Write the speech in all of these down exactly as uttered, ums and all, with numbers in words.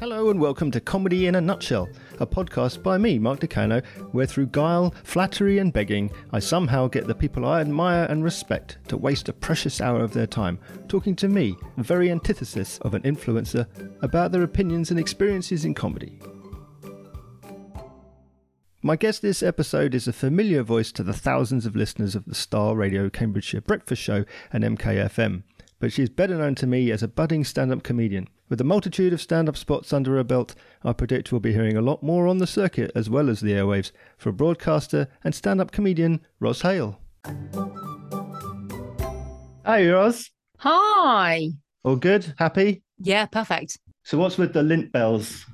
Hello and welcome to Comedy in a Nutshell, a podcast by me, Mark Decano, where through guile, flattery and begging, I somehow get the people I admire and respect to waste a precious hour of their time talking to me, the very antithesis of an influencer, about their opinions and experiences in comedy. My guest this episode is a familiar voice to the thousands of listeners of the Star Radio Cambridgeshire Breakfast Show and M K F M, but she is better known to me as a budding stand-up comedian. With a multitude of stand-up spots under her belt, I predict we'll be hearing a lot more on the circuit as well as the airwaves from broadcaster and stand-up comedian Ros Hale. Hey, Ros. Hi. All good? Happy? Yeah, perfect. So what's with the lint bells?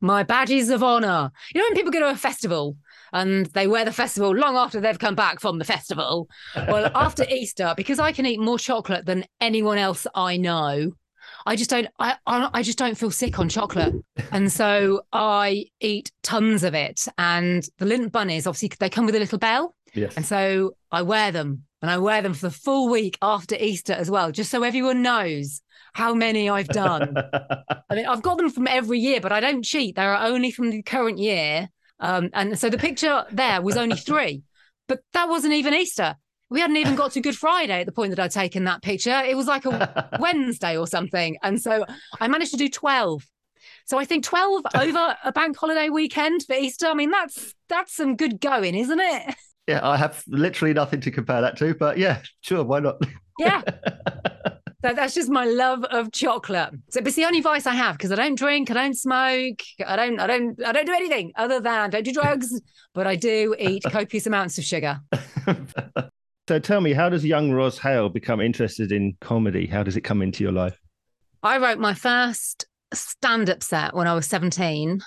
My badges of honour. You know when people go to a festival and they wear the festival long after they've come back from the festival? Well, after Easter, because I can eat more chocolate than anyone else I know, I just don't I, I just don't feel sick on chocolate. And so I eat tons of it. And the lint bunnies, obviously, they come with a little bell. Yes. And so I wear them. And I wear them for the full week after Easter as well, just so everyone knows how many I've done. I mean, I've got them from every year, but I don't cheat. They are only from the current year. Um, and so the picture there was only three, but that wasn't even Easter. We hadn't even got to Good Friday at the point that I'd taken that picture. It was like a Wednesday or something. And so I managed to do twelve. So I think twelve over a bank holiday weekend for Easter. I mean, that's that's some good going, isn't it? Yeah, I have literally nothing to compare that to, but yeah, sure, why not? Yeah. So that's just my love of chocolate. So it's the only vice I have because I don't drink, I don't smoke, I don't, I don't, I don't do anything other than I don't do drugs, but I do eat copious amounts of sugar. So tell me, how does young Ros Hale become interested in comedy? How does it come into your life? I wrote my first stand-up set when I was seventeen,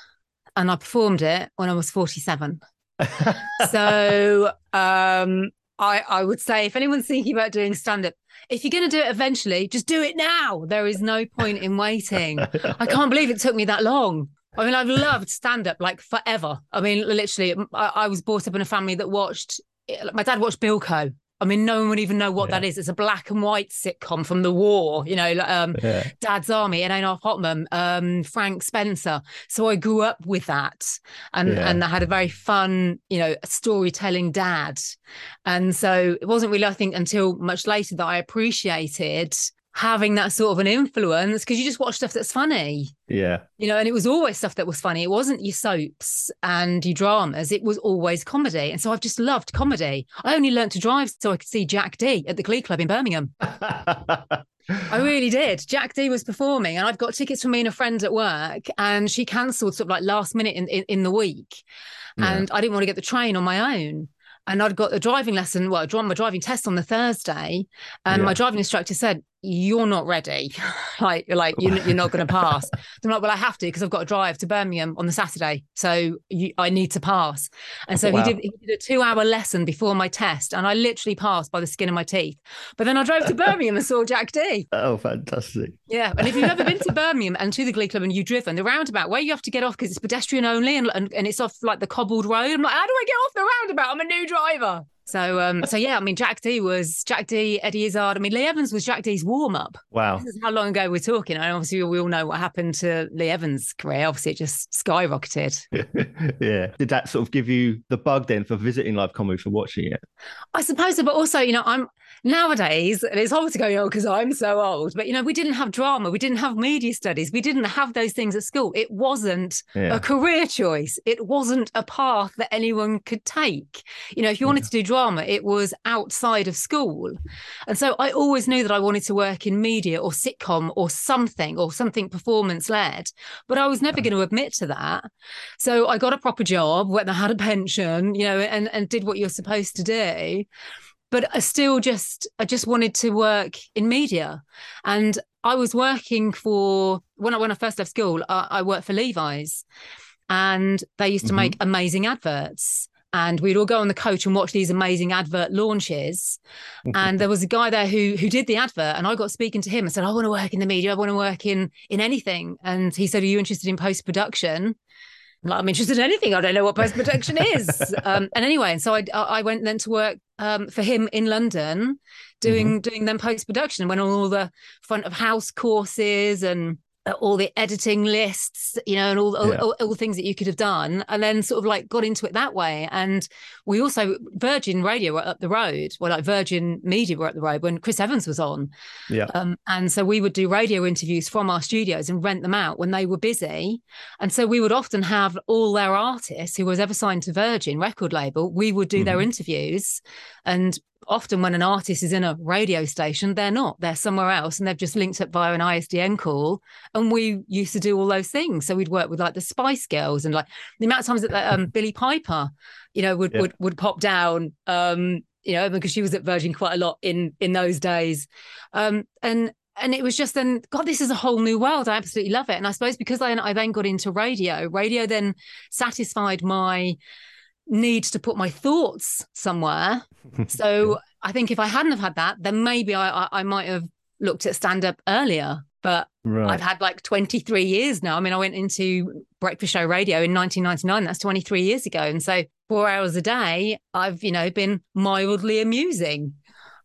and I performed it when I was forty-seven. So um, I, I would say if anyone's thinking about doing stand-up, if you're going to do it eventually, just do it now. There is no point in waiting. I can't believe it took me that long. I mean, I've loved stand-up like forever. I mean, literally, I, I was brought up in a family that watched, my dad watched Bilko. I mean, no one would even know what yeah. that is. It's a black and white sitcom from the war, you know, um, yeah. Dad's Army, It Ain't Half Hot Mum, um, Frank Spencer. So I grew up with that and, yeah. and I had a very fun, you know, storytelling dad. And so it wasn't really, I think, until much later that I appreciated having that sort of an influence because you just watch stuff that's funny. Yeah. You know, and it was always stuff that was funny. It wasn't your soaps and your dramas. It was always comedy. And so I've just loved comedy. I only learned to drive so I could see Jack Dee at the Clee Club in Birmingham. I really did. Jack Dee was performing and I've got tickets for me and a friend at work and she cancelled sort of like last minute in, in, in the week. Yeah. And I didn't want to get the train on my own. And I'd got a driving lesson, well, my driving test on the Thursday. And yeah. my driving instructor said, you're not ready. like, like you're, you're not going to pass. I'm like, well, I have to because I've got to drive to Birmingham on the Saturday. So you, I need to pass. And so wow. he, did, he did a two-hour lesson before my test. And I literally passed by the skin of my teeth. But then I drove to Birmingham and saw Jack Dee. Oh, fantastic. Yeah. And if you've ever been to Birmingham and to the Glee Club and you've driven, the roundabout where you have to get off because it's pedestrian only and, and, and it's off like the cobbled road. I'm like, how do I get off the roundabout? I'm a new driver. So, um, so yeah, I mean, Jack Dee was Jack Dee, Eddie Izzard. I mean, Lee Evans was Jack Dee's warm-up. Wow. This is how long ago we're talking. And obviously we all know what happened to Lee Evans' career. Obviously it just skyrocketed. Yeah. Did that sort of give you the bug then for visiting live comedy, for watching it? I suppose so, but also, you know, I'm nowadays, and it's hard to go, you know, because I'm so old, but, you know, we didn't have drama. We didn't have media studies. We didn't have those things at school. It wasn't yeah. a career choice. It wasn't a path that anyone could take. You know, if you wanted yeah. to do drama, it was outside of school. And so I always knew that I wanted to work in media or sitcom or something or something performance led, but I was never going to admit to that. So I got a proper job when I had a pension, you know, and, and did what you're supposed to do. But I still just, I just wanted to work in media. And I was working for, when I, when I first left school, I, I worked for Levi's and they used to mm-hmm. make amazing adverts. And we'd all go on the coach and watch these amazing advert launches. And there was a guy there who who did the advert. And I got speaking to him and said, I want to work in the media. I want to work in, in anything. And he said, are you interested in post-production? I'm like, I'm interested in anything. I don't know what post-production is. um, and anyway, and so I, I went then to work um, for him in London doing, mm-hmm. doing them post-production, went on all the front of house courses and all the editing lists, you know, and all, all, yeah. all, all things that you could have done, and then sort of like got into it that way. And we also, Virgin Radio were up the road, well, like Virgin Media were up the road when Chris Evans was on. Yeah. Um, and so we would do radio interviews from our studios and rent them out when they were busy. And so we would often have all their artists who was ever signed to Virgin record label, we would do mm-hmm. their interviews. And often when an artist is in a radio station, they're not, they're somewhere else, and they've just linked up via an I S D N call. And we used to do all those things. So we'd work with like the Spice Girls, and like the amount of times that um, Billie Piper, you know, would, yeah. would, would pop down, um, you know, because she was at Virgin quite a lot in, in those days. Um, and, and it was just then, God, this is a whole new world. I absolutely love it. And I suppose because I, I then got into radio, radio then satisfied my need to put my thoughts somewhere. So I think if I hadn't have had that, then maybe I, I, I might have looked at stand-up earlier. But right. I've had like twenty-three years now. I mean, I went into breakfast show radio in nineteen ninety-nine. That's twenty-three years ago. And so four hours a day, I've, you know, been mildly amusing.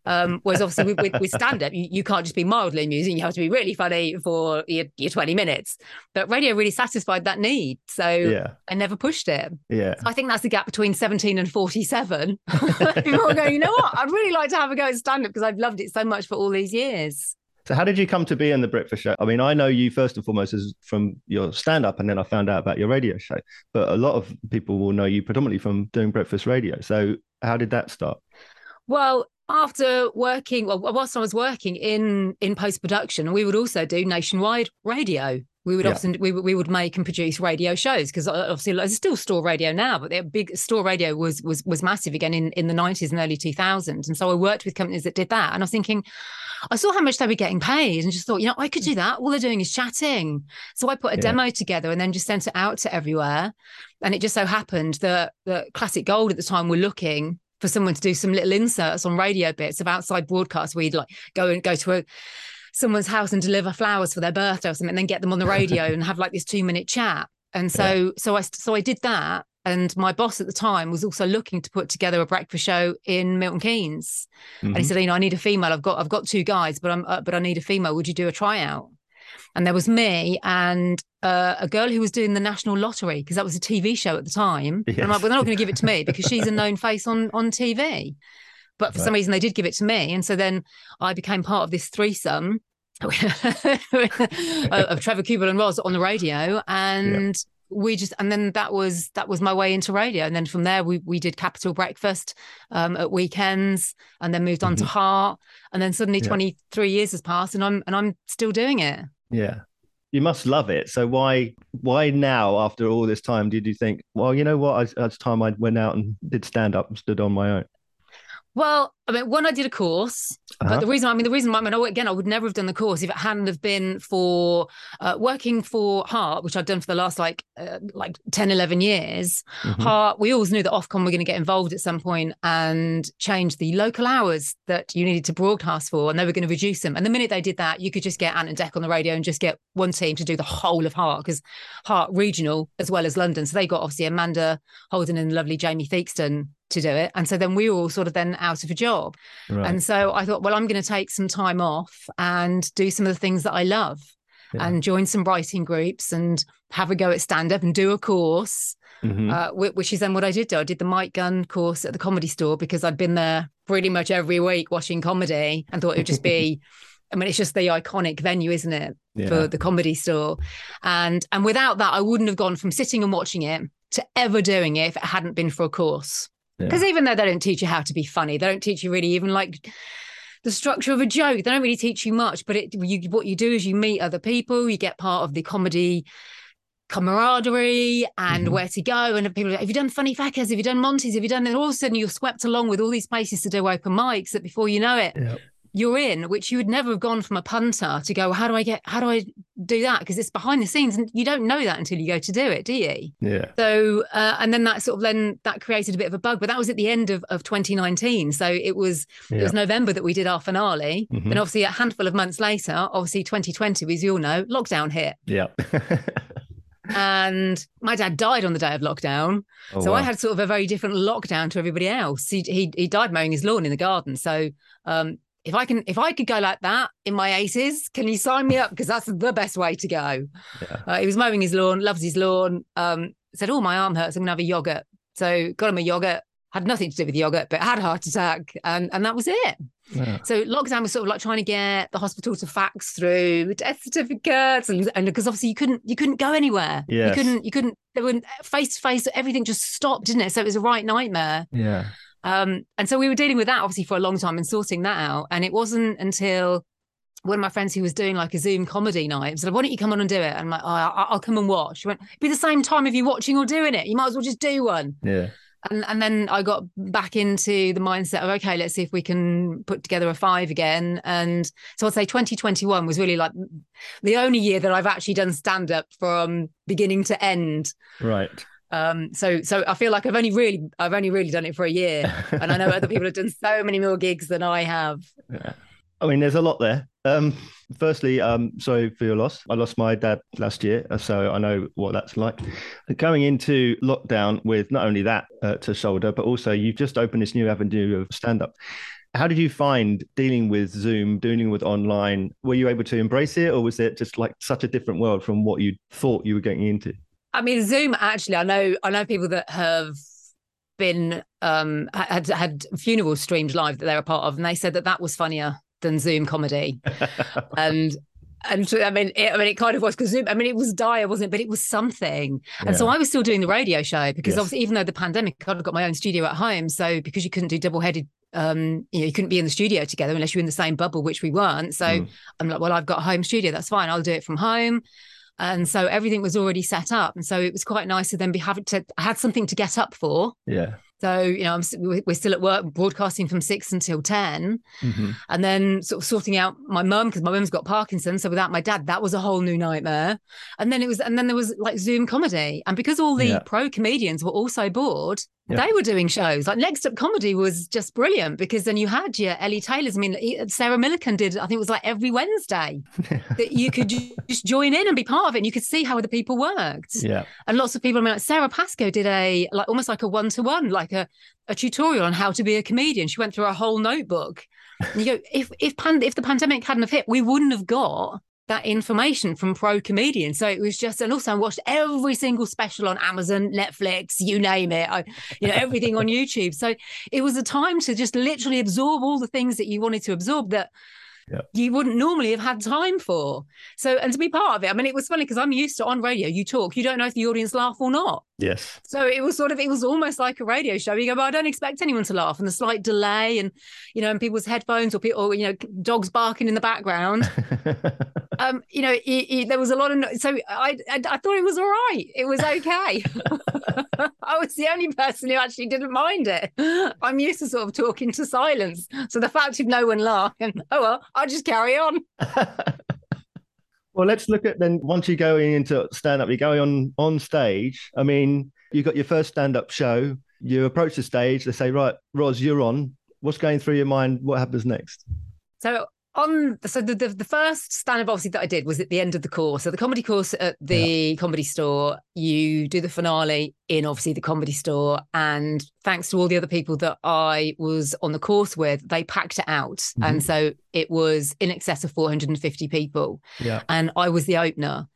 Um, whereas obviously with, with, with stand-up, you, you can't just be mildly amusing. You have to be really funny for your, your twenty minutes. But radio really satisfied that need. So yeah. I never pushed it. Yeah, so I think that's the gap between seventeen and forty-seven. People go, you know what? I'd really like to have a go at stand-up because I've loved it so much for all these years. So how did you come to be in The Breakfast Show? I mean, I know you first and foremost is from your stand-up, and then I found out about your radio show. But a lot of people will know you predominantly from doing breakfast radio. So how did that start? Well, after working, well, whilst I was working in, in post-production, we would also do nationwide radio. We would yeah. often, we, we would make and produce radio shows, because obviously there's still store radio now, but the big store radio was, was, was massive again in, in the nineties and early two thousands. And so I worked with companies that did that. And I was thinking, I saw how much they were getting paid and just thought, you know, I could do that. All they're doing is chatting. So I put a yeah. demo together and then just sent it out to everywhere. And it just so happened that, that Classic Gold at the time were looking for someone to do some little inserts on radio bits of outside broadcasts. We'd like go and go to a, someone's house and deliver flowers for their birthday or something, and then get them on the radio and have like this two minute chat. And so, yeah. so I, so I did that. And my boss at the time was also looking to put together a breakfast show in Milton Keynes. Mm-hmm. And he said, you know, I need a female. I've got, I've got two guys, but I'm, uh, but I need a female. Would you do a tryout? And there was me and uh, a girl who was doing the National Lottery, because that was a T V show at the time. Yes. And I'm like, well, they're not going to give it to me because she's a known face on, on T V. But for right. some reason, they did give it to me. And so then I became part of this threesome of Trevor Kubel and Ros on the radio. And yep. we just, and then that was that was my way into radio. And then from there, we we did Capital Breakfast um, at weekends, and then moved on mm-hmm. to Heart. And then suddenly yep. twenty-three years has passed, and I'm and I'm still doing it. Yeah. You must love it. So why why now, after all this time, did you think, well, you know what, I, it's time I went out and did stand-up and stood on my own? Well, I mean, one, I did a course, uh-huh. but the reason, I mean, the reason why, I mean, again, I would never have done the course if it hadn't have been for uh, working for Heart, which I've done for the last like uh, like ten, eleven years. Mm-hmm. Heart, we always knew that Ofcom were going to get involved at some point and change the local hours that you needed to broadcast for, and they were going to reduce them. And the minute they did that, you could just get Ant and Dec on the radio and just get one team to do the whole of Heart, because Heart regional as well as London. So they got obviously Amanda Holden and the lovely Jamie Theakston to do it. And so then we were all sort of then out of a job. Right. And so I thought, well, I'm going to take some time off and do some of the things that I love yeah. and join some writing groups and have a go at stand-up and do a course, mm-hmm. uh, which is then what I did do. I did the Mike Gunn course at the Comedy Store, because I'd been there pretty much every week watching comedy and thought it would just be, I mean, it's just the iconic venue, isn't it, yeah. for the Comedy Store. And, and without that, I wouldn't have gone from sitting and watching it to ever doing it if it hadn't been for a course. Because yeah. even though they don't teach you how to be funny, they don't teach you really even like the structure of a joke. They don't really teach you much. But it, you, what you do is you meet other people, you get part of the comedy camaraderie and mm-hmm. where to go. And people are like, have you done Funny Fuckers? Have you done Monty's? Have you done? And all of a sudden you're swept along with all these places to do open mics that before you know it, yep. you're in, which you would never have gone from a punter to go, how do I get, how do I do that? Because it's behind the scenes and you don't know that until you go to do it, do you? Yeah. So, uh, and then that sort of, then that created a bit of a bug, but that was at the end of, of twenty nineteen. So it was, yeah. it was November that we did our finale. Mm-hmm. And obviously a handful of months later, obviously twenty twenty, as you all know, lockdown hit. Yeah. And my dad died on the day of lockdown. Oh, so wow. I had sort of a very different lockdown to everybody else. He, he, he died mowing his lawn in the garden. So, um, if I can, if I could go like that in my eighties, can you sign me up? Because that's the best way to go. Yeah. Uh, he was mowing his lawn, loves his lawn. Um, said, oh, my arm hurts. I'm going to have a yogurt. So got him a yogurt. Had nothing to do with the yogurt, but had a heart attack. And, and that was it. Yeah. So lockdown was sort of like trying to get the hospital to fax through death certificates, and and because obviously you couldn't you couldn't go anywhere. Yes. You couldn't you couldn't they were face to face. Everything just stopped, didn't it? So it was a right nightmare. Yeah. Um. And so we were dealing with that obviously for a long time and sorting that out. And it wasn't until one of my friends who was doing like a Zoom comedy night said, "Why don't you come on and do it?" And I'm like, "Oh, I'll, I'll come and watch." She went, "It'd be the same time if you're watching or doing it. You might as well just do one." Yeah. And, and then I got back into the mindset of, okay, let's see if we can put together a five again. And so I'd say twenty twenty-one was really like the only year that I've actually done stand-up from beginning to end. Right. Um, so so I feel like I've only really I've only really done it for a year. And I know other people have done so many more gigs than I have. Yeah. I mean, there's a lot there. Um, firstly, um, sorry for your loss. I lost my dad last year, so I know what that's like. Going into lockdown with not only that uh, to shoulder, but also you've just opened this new avenue of stand-up. How did you find dealing with Zoom, dealing with online? Were you able to embrace it, or was it just like such a different world from what you thought you were getting into? I mean, Zoom, actually, I know, I know people that have been, um, had, had funerals streamed live that they were part of, and they said that that was funnier than Zoom comedy. and and I mean it, I mean it kind of was, because Zoom, I mean it was dire, wasn't it, but it was something. Yeah. And so I was still doing the radio show because yes. obviously even though the pandemic, I'd got my own studio at home, so because you couldn't do double-headed, um you know, you couldn't be in the studio together unless you were in the same bubble, which we weren't. So mm. I'm like, well, I've got a home studio, that's fine, I'll do it from home. And so everything was already set up, and so it was quite nice to then be having to I had something to get up for. Yeah. So, you know, I'm, we're still at work broadcasting from six until ten. Mm-hmm. And then sort of sorting out my mum, because my mum's got Parkinson's. So without my dad, that was a whole new nightmare. And then it was and then there was like Zoom comedy. And because all the yeah. pro comedians were also bored, yeah. they were doing shows. Like Next Up Comedy was just brilliant, because then you had your Ellie Taylor's. I mean, Sarah Millican did, I think it was like every Wednesday that you could just join in and be part of it. And you could see how other people worked. Yeah. And lots of people, I mean, like Sarah Pascoe did a like almost like a one-to-one, like a, a tutorial on how to be a comedian. She went through a whole notebook. And you go, if if, pan, if the pandemic hadn't have hit, we wouldn't have got that information from pro comedians. So it was just, and also I watched every single special on Amazon, Netflix, you name it, I, you know, everything on YouTube. So it was a time to just literally absorb all the things that you wanted to absorb that yep. you wouldn't normally have had time for. So, and to be part of it, I mean, it was funny because I'm used to on radio, you talk, you don't know if the audience laugh or not. Yes. So it was sort of, it was almost like a radio show. You go, well, I don't expect anyone to laugh, and the slight delay and, you know, and people's headphones or people, or, you know, dogs barking in the background. um, you know, it, it, there was a lot of, no- so I, I I thought it was all right. It was okay. I was the only person who actually didn't mind it. I'm used to sort of talking to silence. So the fact of no one laughing, oh, well, I'll just carry on. Well, let's look at then, once you go into stand-up, you're going on, on stage. I mean, you got your first stand-up show. You approach the stage. They say, right, Ros, you're on. What's going through your mind? What happens next? So on so the, the, the first stand-up, obviously, that I did was at the end of the course. So the comedy course at the yeah. Comedy Store, you do the finale in, obviously, the Comedy Store. And thanks to all the other people that I was on the course with, they packed it out. Mm-hmm. And so it was in excess of four hundred fifty people. Yeah. And I was the opener.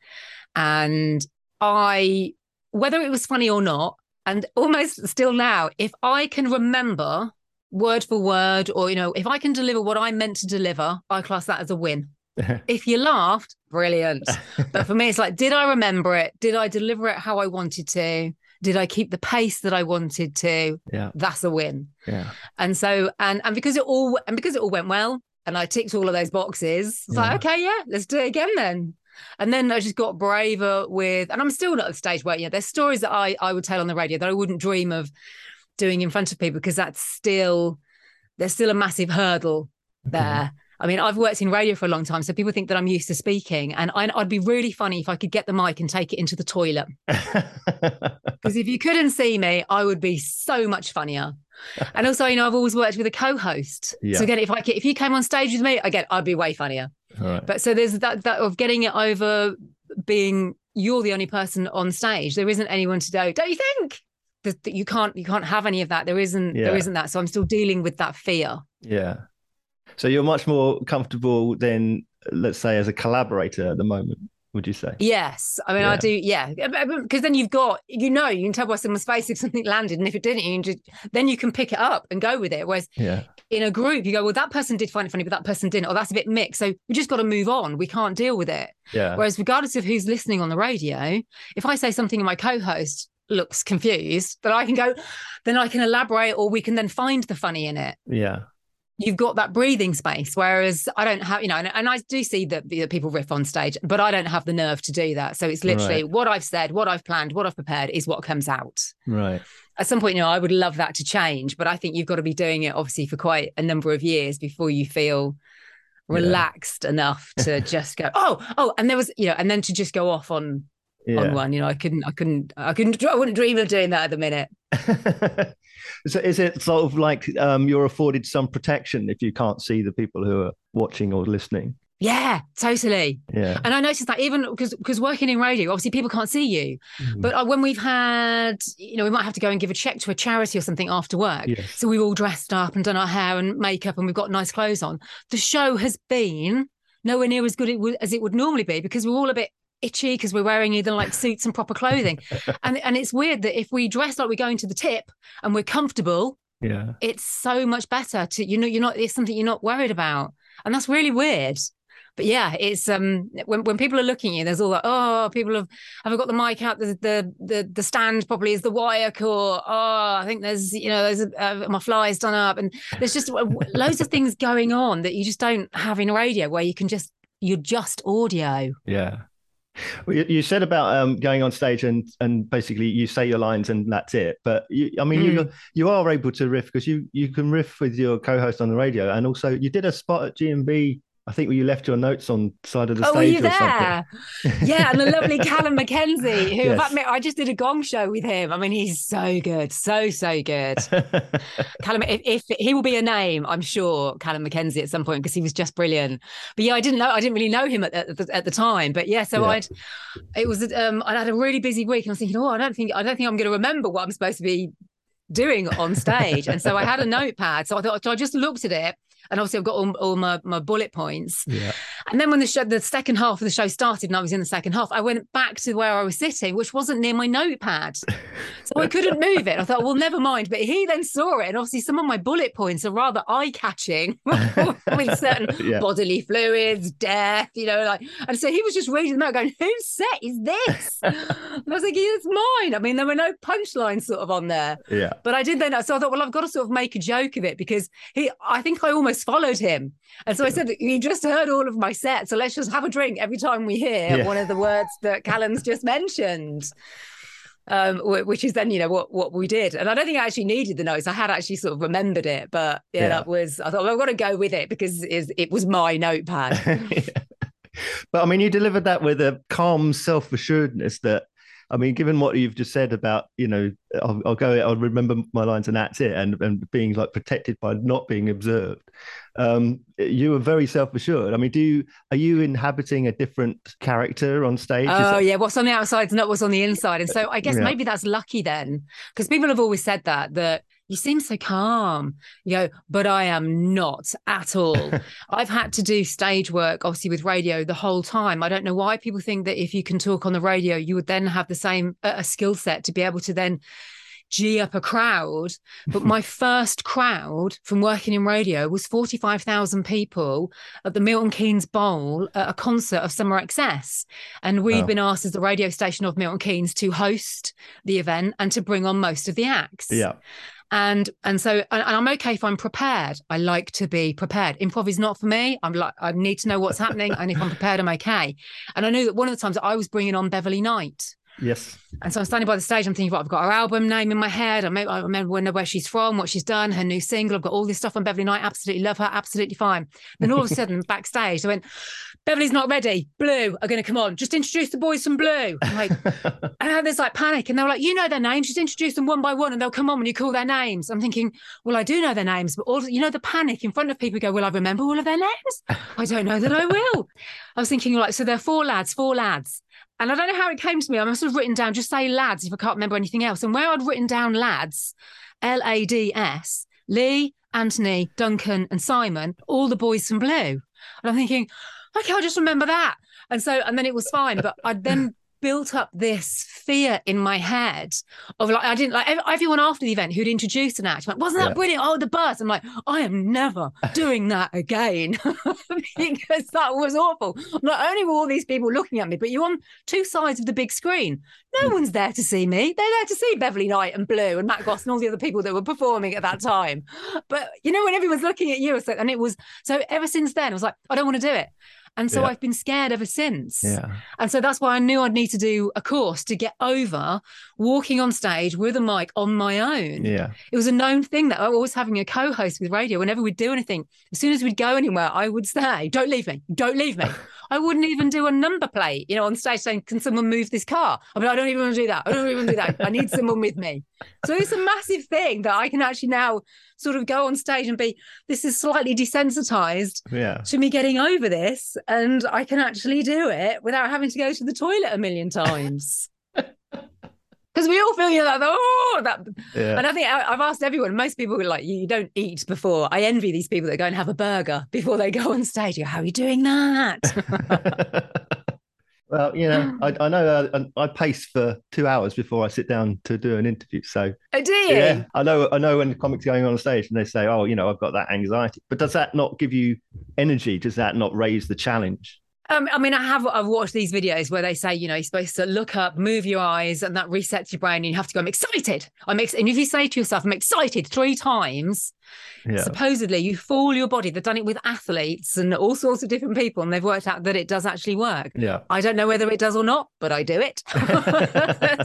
And I, whether it was funny or not, and almost still now, if I can remember word for word, or, you know, if I can deliver what I meant to deliver, I class that as a win. If you laughed, brilliant. But for me, it's like, did I remember it? Did I deliver it how I wanted to? Did I keep the pace that I wanted to? Yeah. That's a win. Yeah. And so, and and because it all and because it all went well, and I ticked all of those boxes, it's yeah. like, okay, yeah, let's do it again then. And then I just got braver with, and I'm still not at the stage where, you know, there's stories that I I would tell on the radio that I wouldn't dream of doing in front of people, because that's still, there's still a massive hurdle there. Mm-hmm. I mean, I've worked in radio for a long time, so people think that I'm used to speaking, and I, I'd be really funny if I could get the mic and take it into the toilet. Because if you couldn't see me, I would be so much funnier. And also, you know, I've always worked with a co-host. Yeah. So again, if I could, if you came on stage with me, again, I'd be way funnier. All right. But so there's that, that of getting it over being you're the only person on stage. There isn't anyone to go, don't you think? That you can't you can't have any of that. There isn't yeah. there isn't that. So I'm still dealing with that fear. Yeah. So you're much more comfortable than, let's say, as a collaborator at the moment, would you say? Yes. I mean, yeah. I do. Yeah. Because then you've got, you know, you can tell by someone's face if something landed. And if it didn't, you can just, then you can pick it up and go with it. Whereas yeah. in a group, you go, well, that person did find it funny, but that person didn't. Or that's a bit mixed. So we just got to move on. We can't deal with it. Yeah. Whereas regardless of who's listening on the radio, if I say something and my co-host looks confused, then I can go, then I can elaborate, or we can then find the funny in it. Yeah. You've got that breathing space, whereas I don't have, you know, and, and I do see that people riff on stage, but I don't have the nerve to do that. So it's literally right. what I've said, what I've planned, what I've prepared is what comes out. Right. At some point, you know, I would love that to change, but I think you've got to be doing it obviously for quite a number of years before you feel relaxed yeah. enough to just go, oh, oh, and there was, you know, and then to just go off on yeah. on one, you know, I couldn't, I couldn't, I couldn't, I wouldn't dream of doing that at the minute. So is it sort of like um, you're afforded some protection if you can't see the people who are watching or listening? Yeah, totally. Yeah. And I noticed that even because because working in radio, obviously people can't see you. Mm. But when we've had, you know, we might have to go and give a check to a charity or something after work. Yes. So we've all dressed up and done our hair and makeup and we've got nice clothes on. The show has been nowhere near as good as it would normally be because we're all a bit itchy because we're wearing either like suits and proper clothing. and and it's weird that if we dress like we're going to the tip and we're comfortable, yeah, it's so much better to, you know, you're not, it's something you're not worried about. And that's really weird. But yeah, it's um when when people are looking at you, there's all that, oh, people have have I got the mic out, the the the, the stand probably is the wire core. Oh, I think there's, you know, there's uh, my fly's done up, and there's just loads of things going on that you just don't have in radio where you can just, you're just audio. Yeah. Well, you said about um, going on stage and, and basically you say your lines and that's it. But you, I mean, mm. you you are able to riff because you, you can riff with your co-host on the radio. And also you did a spot at G and B, I think, where you left your notes on the side of the oh, stage or there? something. Yeah, and the lovely Callum McKenzie, who yes. I, mean, I just did a gong show with him. I mean, he's so good, so, so good. Callum, if, if he will be a name, I'm sure, Callum McKenzie at some point, because he was just brilliant. But yeah, I didn't know, I didn't really know him at, at, the, at the time. But yeah, so yeah. I'd, it was, um, I had a really busy week, and I was thinking, oh, I don't think, I don't think I'm going to remember what I'm supposed to be doing on stage. And so I had a notepad. So I thought, so I just looked at it. And obviously I've got all, all my, my bullet points. Yeah. And then when the show, the second half of the show started and I was in the second half, I went back to where I was sitting, which wasn't near my notepad. So I couldn't move it. I thought, well, never mind. But he then saw it. And obviously some of my bullet points are rather eye-catching with certain yeah. bodily fluids, death, you know, like. And so he was just reading them out going, whose set is this? And I was like, it's mine. I mean, there were no punchlines sort of on there. Yeah. But I did then. So I thought, well, I've got to sort of make a joke of it because he, I think I almost followed him, and so I said, you just heard all of my set, so let's just have a drink every time we hear yeah. one of the words that Callum's just mentioned, um which is then, you know, what what we did. And I don't think I actually needed the notes. I had actually sort of remembered it, but yeah, yeah. that was, I thought, well, I've got to go with it because is it was my notepad. yeah. But I mean, you delivered that with a calm self-assuredness that, I mean, given what you've just said about, you know, I'll, I'll go, I'll remember my lines and that's it, and, and being like protected by not being observed, um, you were very self-assured. I mean, do you, are you inhabiting a different character on stage? Oh, that- yeah, what's on the outside is not what's on the inside. And so I guess yeah. maybe that's lucky then, because people have always said that, that you seem so calm, you know, but I am not at all. I've had to do stage work, obviously, with radio the whole time. I don't know why people think that if you can talk on the radio, you would then have the same uh, skill set to be able to then G up a crowd. But my first crowd from working in radio was forty-five thousand people at the Milton Keynes Bowl at a concert of Summer Excess. And we've oh. been asked as the radio station of Milton Keynes to host the event and to bring on most of the acts. Yeah. And and so and I'm okay if I'm prepared. I like to be prepared. Improv is not for me. I'm like, I need to know what's happening, and if I'm prepared, I'm okay. And I knew that one of the times that I was bringing on Beverly Knight. Yes. And so I'm standing by the stage. I'm thinking, right, I've got her album name in my head. I, may, I remember where she's from, what she's done, her new single. I've got all this stuff on Beverly Knight. Absolutely love her. Absolutely fine. Then all of a sudden, backstage, I went, Beverly's not ready. Blue are going to come on. Just introduce the boys from Blue. I'm like, and I had this like panic. And they were like, you know their names. Just introduce them one by one and they'll come on when you call their names. I'm thinking, well, I do know their names. But also, you know, the panic in front of people go, will I remember all of their names? I don't know that I will. I was thinking, like, so they're four lads, four lads. And I don't know how it came to me. I must have written down, just say lads if I can't remember anything else. And where I'd written down lads, L A D S, Lee Anthony, Duncan and Simon, all the boys from Blue. And I'm thinking, okay, I'll just remember that. And so, and then it was fine. But I then built up this fear in my head of like, I didn't like everyone after the event who'd introduced an act. I'm like, wasn't that yeah. brilliant? Oh, the buzz. I'm like, I am never doing that again because that was awful. Not only were all these people looking at me, but you're on two sides of the big screen. No one's there to see me. They're there to see Beverly Knight and Blue and Matt Goss and all the other people that were performing at that time. But you know, when everyone's looking at you, and it was, so ever since then, I was like, I don't want to do it. And so yeah. I've been scared ever since. Yeah. And so that's why I knew I'd need to do a course to get over walking on stage with a mic on my own. Yeah. It was a known thing that I was having a co-host with radio. Whenever we'd do anything, as soon as we'd go anywhere, I would say, don't leave me, don't leave me. I wouldn't even do a number plate, you know, on stage saying, can someone move this car? I mean, I don't even want to do that. I don't even want to do that. I need someone with me. So it's a massive thing that I can actually now sort of go on stage and be, this is slightly desensitized yeah. to me getting over this. And I can actually do it without having to go to the toilet a million times. Because we all feel, you know, like, oh, that. Yeah. And I think I, I've asked everyone, most people were like, you don't eat before. I envy these people that go and have a burger before they go on stage. You go, how are you doing that? Well, you know, I, I know uh, I pace for two hours before I sit down to do an interview. So, oh, do you? Yeah, I know. I know when the comic's going on stage and they say, "Oh, you know, I've got that anxiety." But does that not give you energy? Does that not raise the challenge? Um, I mean, I have. I've watched these videos where they say, you know, you're supposed to look up, move your eyes, and that resets your brain. And you have to go, "I'm excited." I'm ex-, and if you say to yourself, "I'm excited," three times. Yeah. Supposedly you fool your body. They've done it with athletes and all sorts of different people, and they've worked out that it does actually work. Yeah. I don't know whether it does or not, but I do it.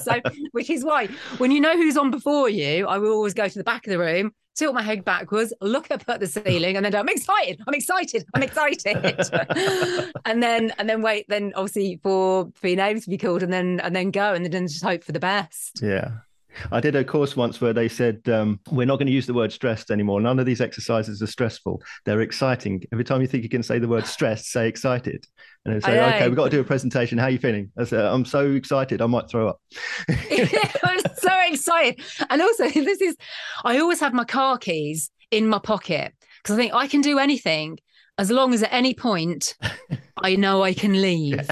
So, which is why when you know who's on before you, I will always go to the back of the room, tilt my head backwards, look up at the ceiling, and then go, I'm excited, I'm excited, I'm excited. and then and then wait, then obviously for three names to be called, and then and then go, and then just hope for the best. Yeah. I did a course once where they said, um, we're not going to use the word stressed anymore. None of these exercises are stressful. They're exciting. Every time you think you can say the word stressed, say excited. And they say, okay, we've got to do a presentation. How are you feeling? I said, I'm so excited. I might throw up. I'm so excited. And also this is, I always have my car keys in my pocket because I think I can do anything as long as at any point I know I can leave. Yeah.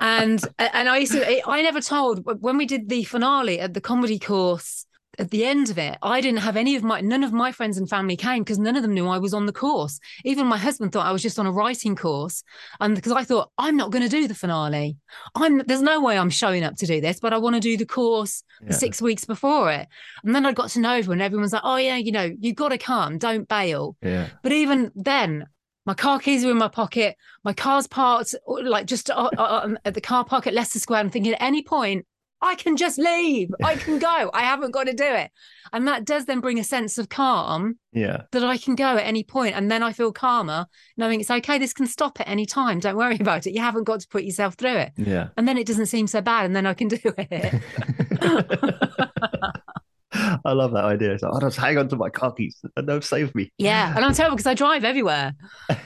and and I used to, I never told, when we did the finale at the comedy course, at the end of it, I didn't have any of my, none of my friends and family came because none of them knew I was on the course. Even my husband thought I was just on a writing course. And because I thought, I'm not going to do the finale. I'm There's no way I'm showing up to do this, but I want to do the course yeah. the six weeks before it. And then I got to know everyone. Everyone's like, oh yeah, you know, you've got to come, don't bail. Yeah. But even then, my car keys are in my pocket. My car's parked, like just uh, uh, at the car park at Leicester Square. I'm thinking at any point, I can just leave. I can go. I haven't got to do it. And that does then bring a sense of calm yeah. that I can go at any point. And then I feel calmer knowing it's okay. This can stop at any time. Don't worry about it. You haven't got to put yourself through it. Yeah. And then it doesn't seem so bad. And then I can do it. I love that idea. So like, I'll just hang on to my car keys and they'll save me. Yeah, and I'm terrible because I drive everywhere.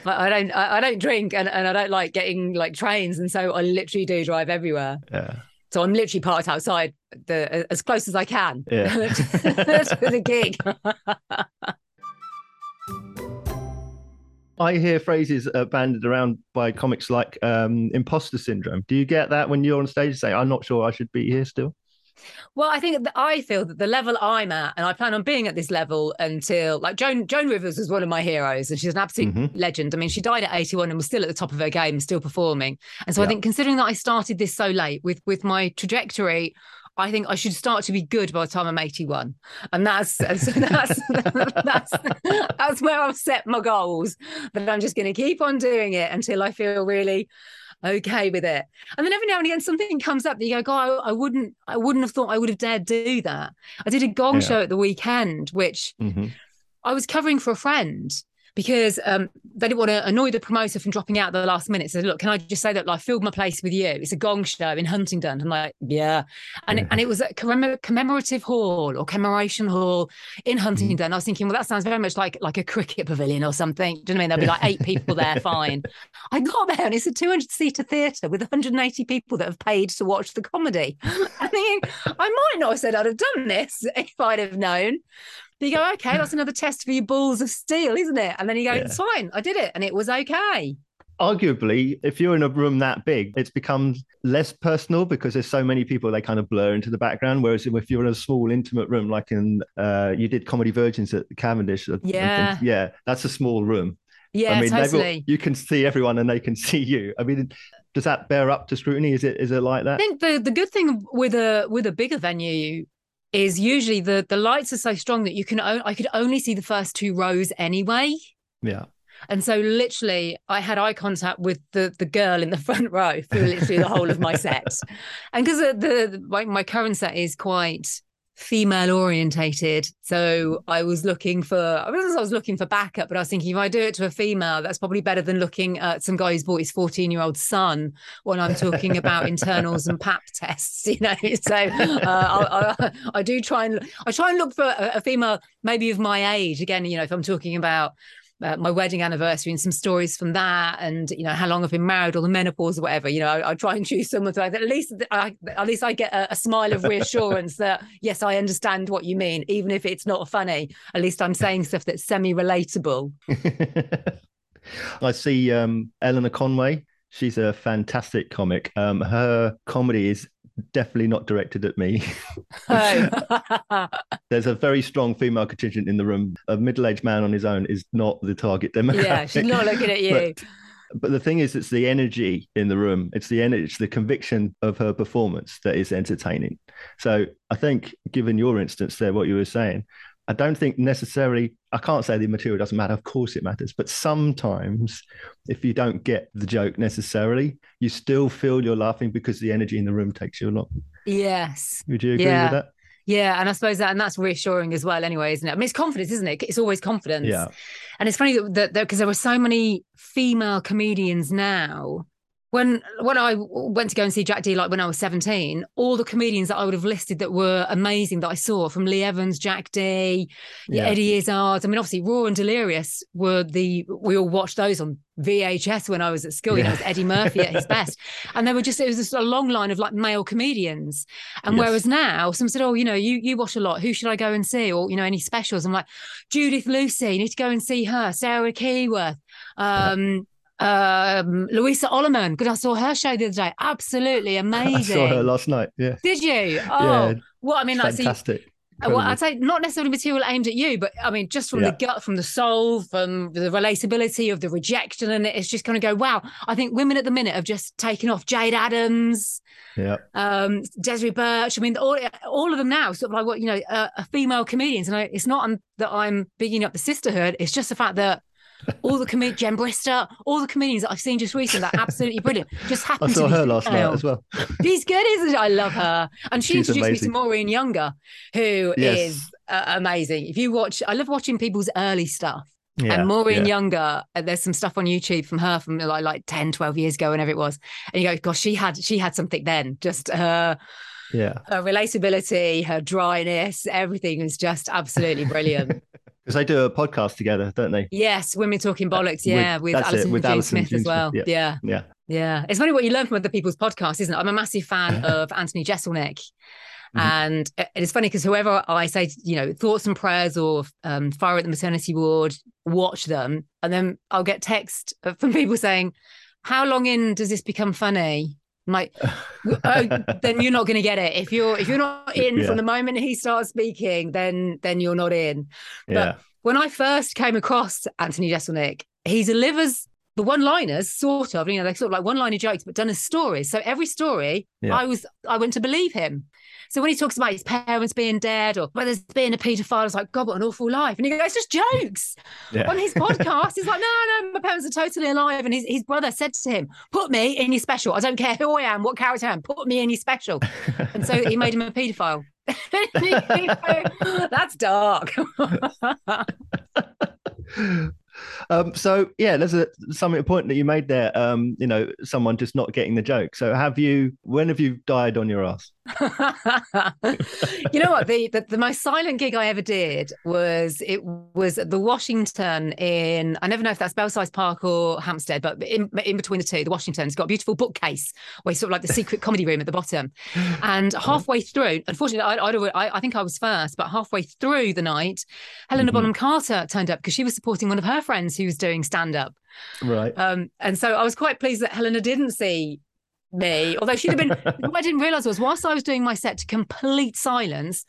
I don't, I don't drink, and, and I don't like getting like trains, and so I literally do drive everywhere. Yeah. So I'm literally parked outside the as close as I can yeah. to the gig. I hear phrases uh, banded around by comics like um, imposter syndrome. Do you get that when you're on stage and say, "I'm not sure I should be here still"? Well, I think that I feel that the level I'm at, and I plan on being at this level until, like, Joan Joan Rivers was one of my heroes, and she's an absolute mm-hmm. legend. I mean, she died at eighty-one and was still at the top of her game, still performing. And so yeah. I think considering that I started this so late with with my trajectory, I think I should start to be good by the time I'm eighty-one. And that's and so that's, that's that's where I've set my goals. But I'm just going to keep on doing it until I feel really okay with it. And then every now and again something comes up that you go, God, I, I wouldn't I wouldn't have thought I would have dared do that. I did a gong yeah. show at the weekend, which mm-hmm. I was covering for a friend because um, they didn't want to annoy the promoter from dropping out at the last minute. So, look, can I just say that like, I filled my place with you? It's a gong show in Huntingdon. I'm like, yeah. And, yeah. and it was a commem- commemorative hall or commemoration hall in Huntingdon. Mm-hmm. I was thinking, well, that sounds very much like, like a cricket pavilion or something. Do you know what I mean? There'll be like eight people there, fine. I got there and it's a two hundred-seater theatre with one hundred eighty people that have paid to watch the comedy. I mean, I might not have said I'd have done this if I'd have known. Then you go, okay, that's another test for your balls of steel, isn't it? And then you go, yeah. It's fine, I did it, and it was okay. Arguably, if you're in a room that big, it's become less personal because there's so many people, they kind of blur into the background. Whereas if you're in a small, intimate room, like in, uh, you did Comedy Virgins at Cavendish. Yeah. Things, yeah, that's a small room. Yeah, I mean, totally. All, you can see everyone and they can see you. I mean, does that bear up to scrutiny? Is it is it like that? I think the, the good thing with a with a bigger venue is usually the, the lights are so strong that you can o- I could only see the first two rows anyway. Yeah. And so literally I had eye contact with the, the girl in the front row for literally the whole of my set. And because the, the my, my current set is quite female orientated, so I was looking for I was I was looking for backup, but I was thinking if I do it to a female, that's probably better than looking at some guy who's bought his fourteen-year-old son when I'm talking about internals and P A P tests, you know. So uh, I, I, I do try and I try and look for a, a female maybe of my age. Again, you know, if I'm talking about Uh, my wedding anniversary and some stories from that, and you know how long I've been married or the menopause or whatever, you know I, I try and choose someone so I, at least I, at least I get a, a smile of reassurance that yes, I understand what you mean, even if it's not funny. At least I'm saying stuff that's semi-relatable. I see um, Eleanor Conway, she's a fantastic comic. Um, her comedy is definitely not directed at me. Oh. There's a very strong female contingent in the room. A middle-aged man on his own is not the target demographic. Yeah, she's not looking at you. But, but the thing is, it's the energy in the room. It's the energy, it's the conviction of her performance that is entertaining. So I think, given your instance there, what you were saying, I don't think necessarily, I can't say the material doesn't matter. Of course it matters. But sometimes if you don't get the joke necessarily, you still feel you're laughing because the energy in the room takes you along. Yes. Would you agree yeah. with that? Yeah. And I suppose that, and that's reassuring as well anyway, isn't it? I mean, it's confidence, isn't it? It's always confidence. Yeah. And it's funny that because there were so many female comedians now. When when I went to go and see Jack Dee, like when I was seventeen, all the comedians that I would have listed that were amazing that I saw, from Lee Evans, Jack Dee, yeah. Eddie Izzard. I mean, obviously, Raw and Delirious were the, we all watched those on V H S when I was at school. Yeah. You know, it was Eddie Murphy at his best. And they were just, it was just a long line of like male comedians. And yes. whereas now, someone said, oh, you know, you, you watch a lot. Who should I go and see? Or, you know, any specials? I'm like, Judith Lucy, you need to go and see her. Sarah Keyworth. Um, yeah. Um, Louisa Ollerman, because I saw her show the other day. Absolutely amazing. I saw her last night. Yeah. Did you? Oh, yeah. Well, I mean, like, fantastic. So you, well, I'd say not necessarily material aimed at you, but I mean, just from yeah. the gut, from the soul, from the relatability of the rejection, and it's just going to go. Wow, I think women at the minute have just taken off. Jade Addams, yeah, um, Desiree Birch. I mean, all all of them now, sort of like what you know, uh, are female comedians. And I, it's not um, that I'm bigging up the sisterhood. It's just the fact that. All the comedians, Jen Brister, all the comedians that I've seen just recently that are absolutely brilliant. Just happened I saw to her last night as well. She's good, isn't she? I love her. And she She's introduced amazing. me to Maureen Younger, who yes. is uh, amazing. If you watch, I love watching people's early stuff. Yeah, and Maureen yeah. Younger, and there's some stuff on YouTube from her from like, like ten, twelve years ago, whenever it was. And you go, gosh, she had she had something then. Just her, yeah. her relatability, her dryness, everything was just absolutely brilliant. Because they do a podcast together, don't they? Yes, Women Talking Bollocks, yeah, with, with Alison and Jane Smith as well. Yeah. yeah, yeah, yeah. It's funny what you learn from other people's podcasts, isn't it? I'm a massive fan of Anthony Jeselnik. Mm-hmm. And it's funny because whoever I say, you know, thoughts and prayers or um, fire at the maternity ward, watch them. And then I'll get text from people saying, how long in does this become funny? I'm like, oh, then you're not going to get it if you're if you're not in yeah. from the moment he starts speaking. Then then you're not in. But yeah. when I first came across Anthony Jeselnik, he delivers the one-liners, sort of. You know, they're sort of like one-liner jokes, but done as stories. So every story, yeah. I was I went to believe him. So when he talks about his parents being dead or brothers being a paedophile, it's like, God, what an awful life. And he goes, it's just jokes. Yeah. On his podcast, he's like, no, no, my parents are totally alive. And his, his brother said to him, put me in your special. I don't care who I am, what character I am, put me in your special. And so he made him a paedophile. That's dark. Um, so yeah, there's a something important that you made there. Um, you know, someone just not getting the joke. So have you? When have you died on your ass? You know what? The, the the most silent gig I ever did was it was at the Washington in I never know if that's Belsize Park or Hampstead, but in in between the two, the Washington's got a beautiful bookcase where it's sort of like the secret comedy room at the bottom. And halfway through, unfortunately, I I, I think I was first, but halfway through the night, Helena mm-hmm. Bonham Carter turned up because she was supporting one of her friends who was doing stand up. Right. Um, and so I was quite pleased that Helena didn't see me, although she'd have been. What I didn't realise was, whilst I was doing my set to complete silence,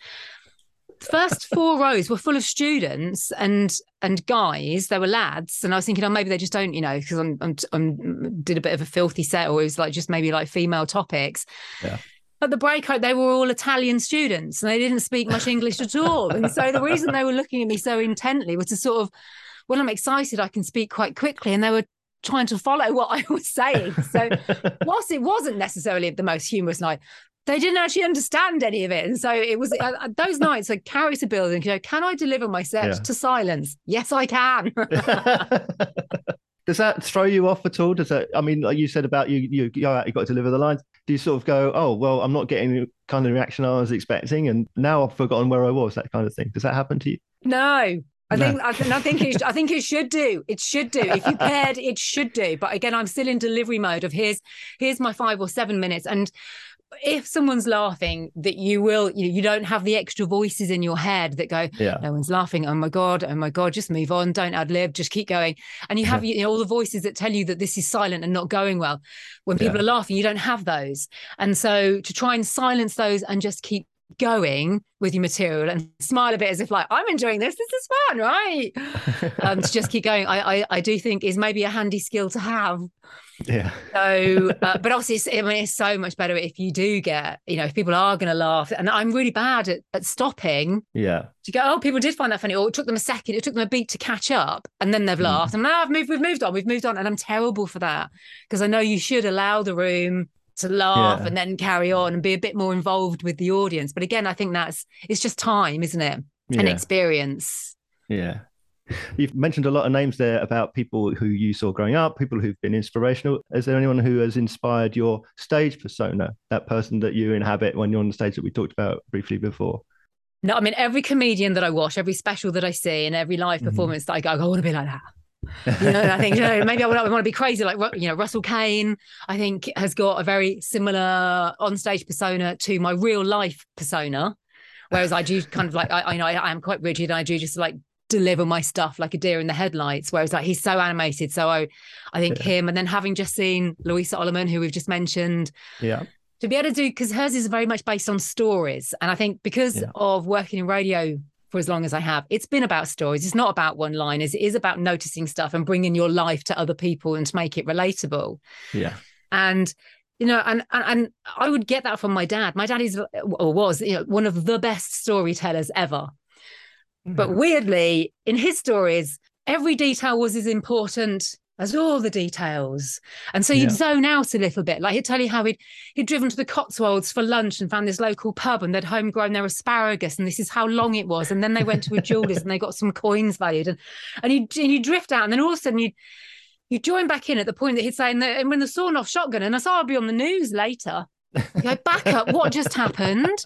the first four rows were full of students and and guys. There were lads, and I was thinking, oh, maybe they just don't, you know, because I'm, I'm I'm did a bit of a filthy set, or it was like just maybe like female topics. Yeah. At the breakout, they were all Italian students, and they didn't speak much English at all. And so the reason they were looking at me so intently was to sort of, when I'm excited, I can speak quite quickly, and they were trying to follow what I was saying. So whilst it wasn't necessarily the most humorous night, they didn't actually understand any of it. And so it was uh, those nights like character building, you know, can I deliver my set yeah. to silence? Yes, I can. Does that throw you off at all? Does that, I mean, like you said about you, you, you got to deliver the lines. Do you sort of go, oh, well, I'm not getting the kind of reaction I was expecting, and now I've forgotten where I was, that kind of thing. Does that happen to you? No. I no. think I, th- I think it, I think it should do. It should do. If you cared, it should do. But again, I'm still in delivery mode of here's here's my five or seven minutes. And if someone's laughing, that you will, you know, you don't have the extra voices in your head that go, yeah. no one's laughing. Oh my God. Oh my God. Just move on. Don't ad lib. Just keep going. And you have you know, all the voices that tell you that this is silent and not going well. When people yeah. are laughing, you don't have those. And so to try and silence those and just keep going with your material and smile a bit as if like I'm enjoying this this is fun, right? um to just keep going I, I I do think is maybe a handy skill to have. Yeah. So uh, but obviously it's, I mean, it's so much better if you do get, you know, if people are going to laugh. And I'm really bad at, at stopping yeah to go, oh, people did find that funny, or it took them a second, it took them a beat to catch up, and then they've laughed. Mm. And now I've moved we've moved on we've moved on and I'm terrible for that, because I know you should allow the room to laugh yeah. and then carry on and be a bit more involved with the audience. But again, I think that's, it's just time, isn't it? Yeah. And experience. Yeah. You've mentioned a lot of names there about people who you saw growing up, people who've been inspirational. Is there anyone who has inspired your stage persona, that person that you inhabit when you're on the stage that we talked about briefly before? No, I mean, every comedian that I watch, every special that I see, and every live performance mm-hmm. that I go, I want to be like that. You know, I think, you know, maybe I want to be crazy like, you know, Russell Kane, I think, has got a very similar onstage persona to my real life persona, whereas I do kind of like I, I know I am quite rigid and I do just like deliver my stuff like a deer in the headlights, whereas like he's so animated. So I I think yeah. him, and then having just seen Louisa Ollerman, who we've just mentioned, yeah to be able to do, because hers is very much based on stories, and I think because yeah. of working in radio for as long as I have, it's been about stories. It's not about one-liners. It is about noticing stuff and bringing your life to other people and to make it relatable. Yeah. And, you know, and and, and I would get that from my dad. My dad is, or was, you know, one of the best storytellers ever. Mm-hmm. But weirdly, in his stories, every detail was as important as all the details. And so you'd yeah. zone out a little bit. Like he'd tell you how he'd, he'd driven to the Cotswolds for lunch and found this local pub and they'd homegrown their asparagus and this is how long it was. And then they went to a jeweler's and they got some coins valued. And and you and you drift out. And then all of a sudden you'd, you'd join back in at the point that he'd say, and, the, and when the sawn-off shotgun, and I saw I'll be on the news later. You go, back up, what just happened?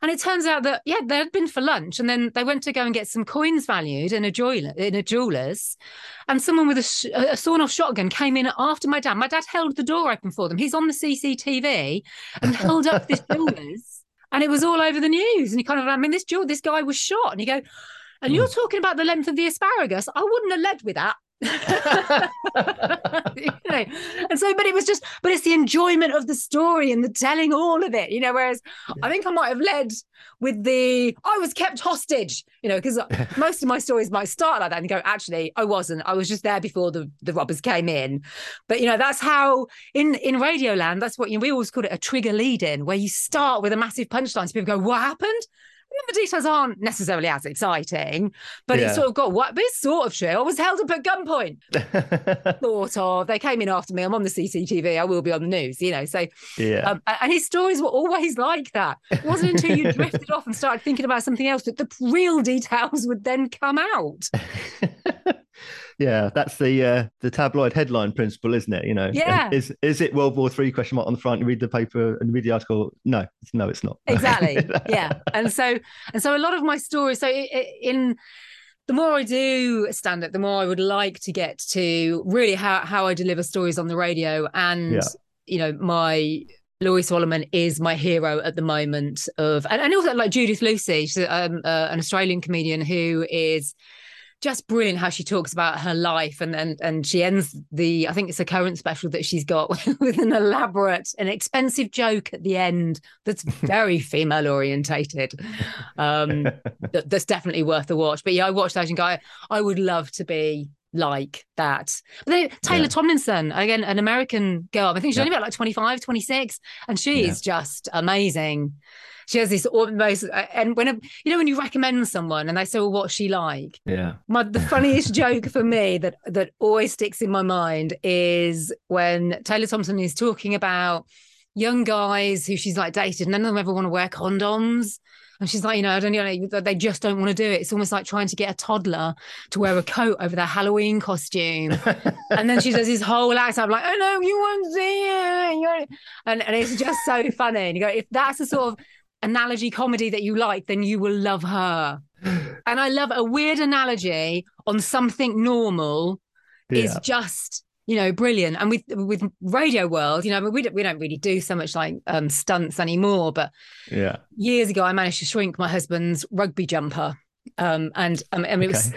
And it turns out that, yeah, they'd been for lunch and then they went to go and get some coins valued in a jeweler, in a jeweler's. And someone with a, sh- a sawn-off shotgun came in after my dad. My dad held the door open for them. He's on the C C T V and held up this jeweler's. And it was all over the news. And you kind of, I mean, this jeweler, this guy was shot. And you go, and you're talking about the length of the asparagus. I wouldn't have led with that. You know? And so, but it was just, but it's the enjoyment of the story and the telling, all of it, you know, whereas yeah. I think I might have led with the, I was kept hostage, you know, because most of my stories might start like that and go, actually, I wasn't, I was just there before the, the robbers came in. But, you know, that's how in, in radio land, that's what, you know, we always called it a trigger lead in, where you start with a massive punchline so people go, what happened? The details aren't necessarily as exciting, but yeah. it sort of got what this sort of true. I was held up at gunpoint. Sort of. They came in after me. I'm on the C C T V. I will be on the news, you know. So, yeah. Um, and his stories were always like that. It wasn't until you drifted off and started thinking about something else that the real details would then come out. Yeah, that's the uh, the tabloid headline principle, isn't it? You know, yeah. is is it World War Three question mark on the front? You read the paper and read the article. No, no, it's not. Exactly. Yeah, and so and so a lot of my stories. So in the more I do stand up, the more I would like to get to really how how I deliver stories on the radio, and yeah. you know my. Louisa Ollerman is my hero at the moment of, and, and also like Judith Lucy, she's um, uh, an Australian comedian who is just brilliant how she talks about her life, and and and she ends the, I think it's a current special that she's got with an elaborate and expensive joke at the end that's very female orientated, um, that, that's definitely worth the watch. But yeah, I watched that and go, I would love to be like that. But then Taylor yeah. Tomlinson, again, an American girl, I think she's yeah. only about like twenty-five, twenty-six, and she is yeah. just amazing. She has this almost, and when, you know, when you recommend someone and they say, well, what's she like? Yeah. My, the funniest joke for me that that always sticks in my mind is when Taylor Tomlinson is talking about young guys who she's like dated and none of them ever want to wear condoms. And she's like, you know, I don't you know, they just don't want to do it. It's almost like trying to get a toddler to wear a coat over their Halloween costume. And then she does this whole act. I'm like, oh, no, you won't see it. And, and it's just so funny. And you go, if that's the sort of analogy comedy that you like, then you will love her. And I love a weird analogy on something normal yeah. is just... you know, brilliant. And with with Radio World, you know, we don't, we don't really do so much like um, stunts anymore. But yeah, years ago, I managed to shrink my husband's rugby jumper, um, and um, and it okay. was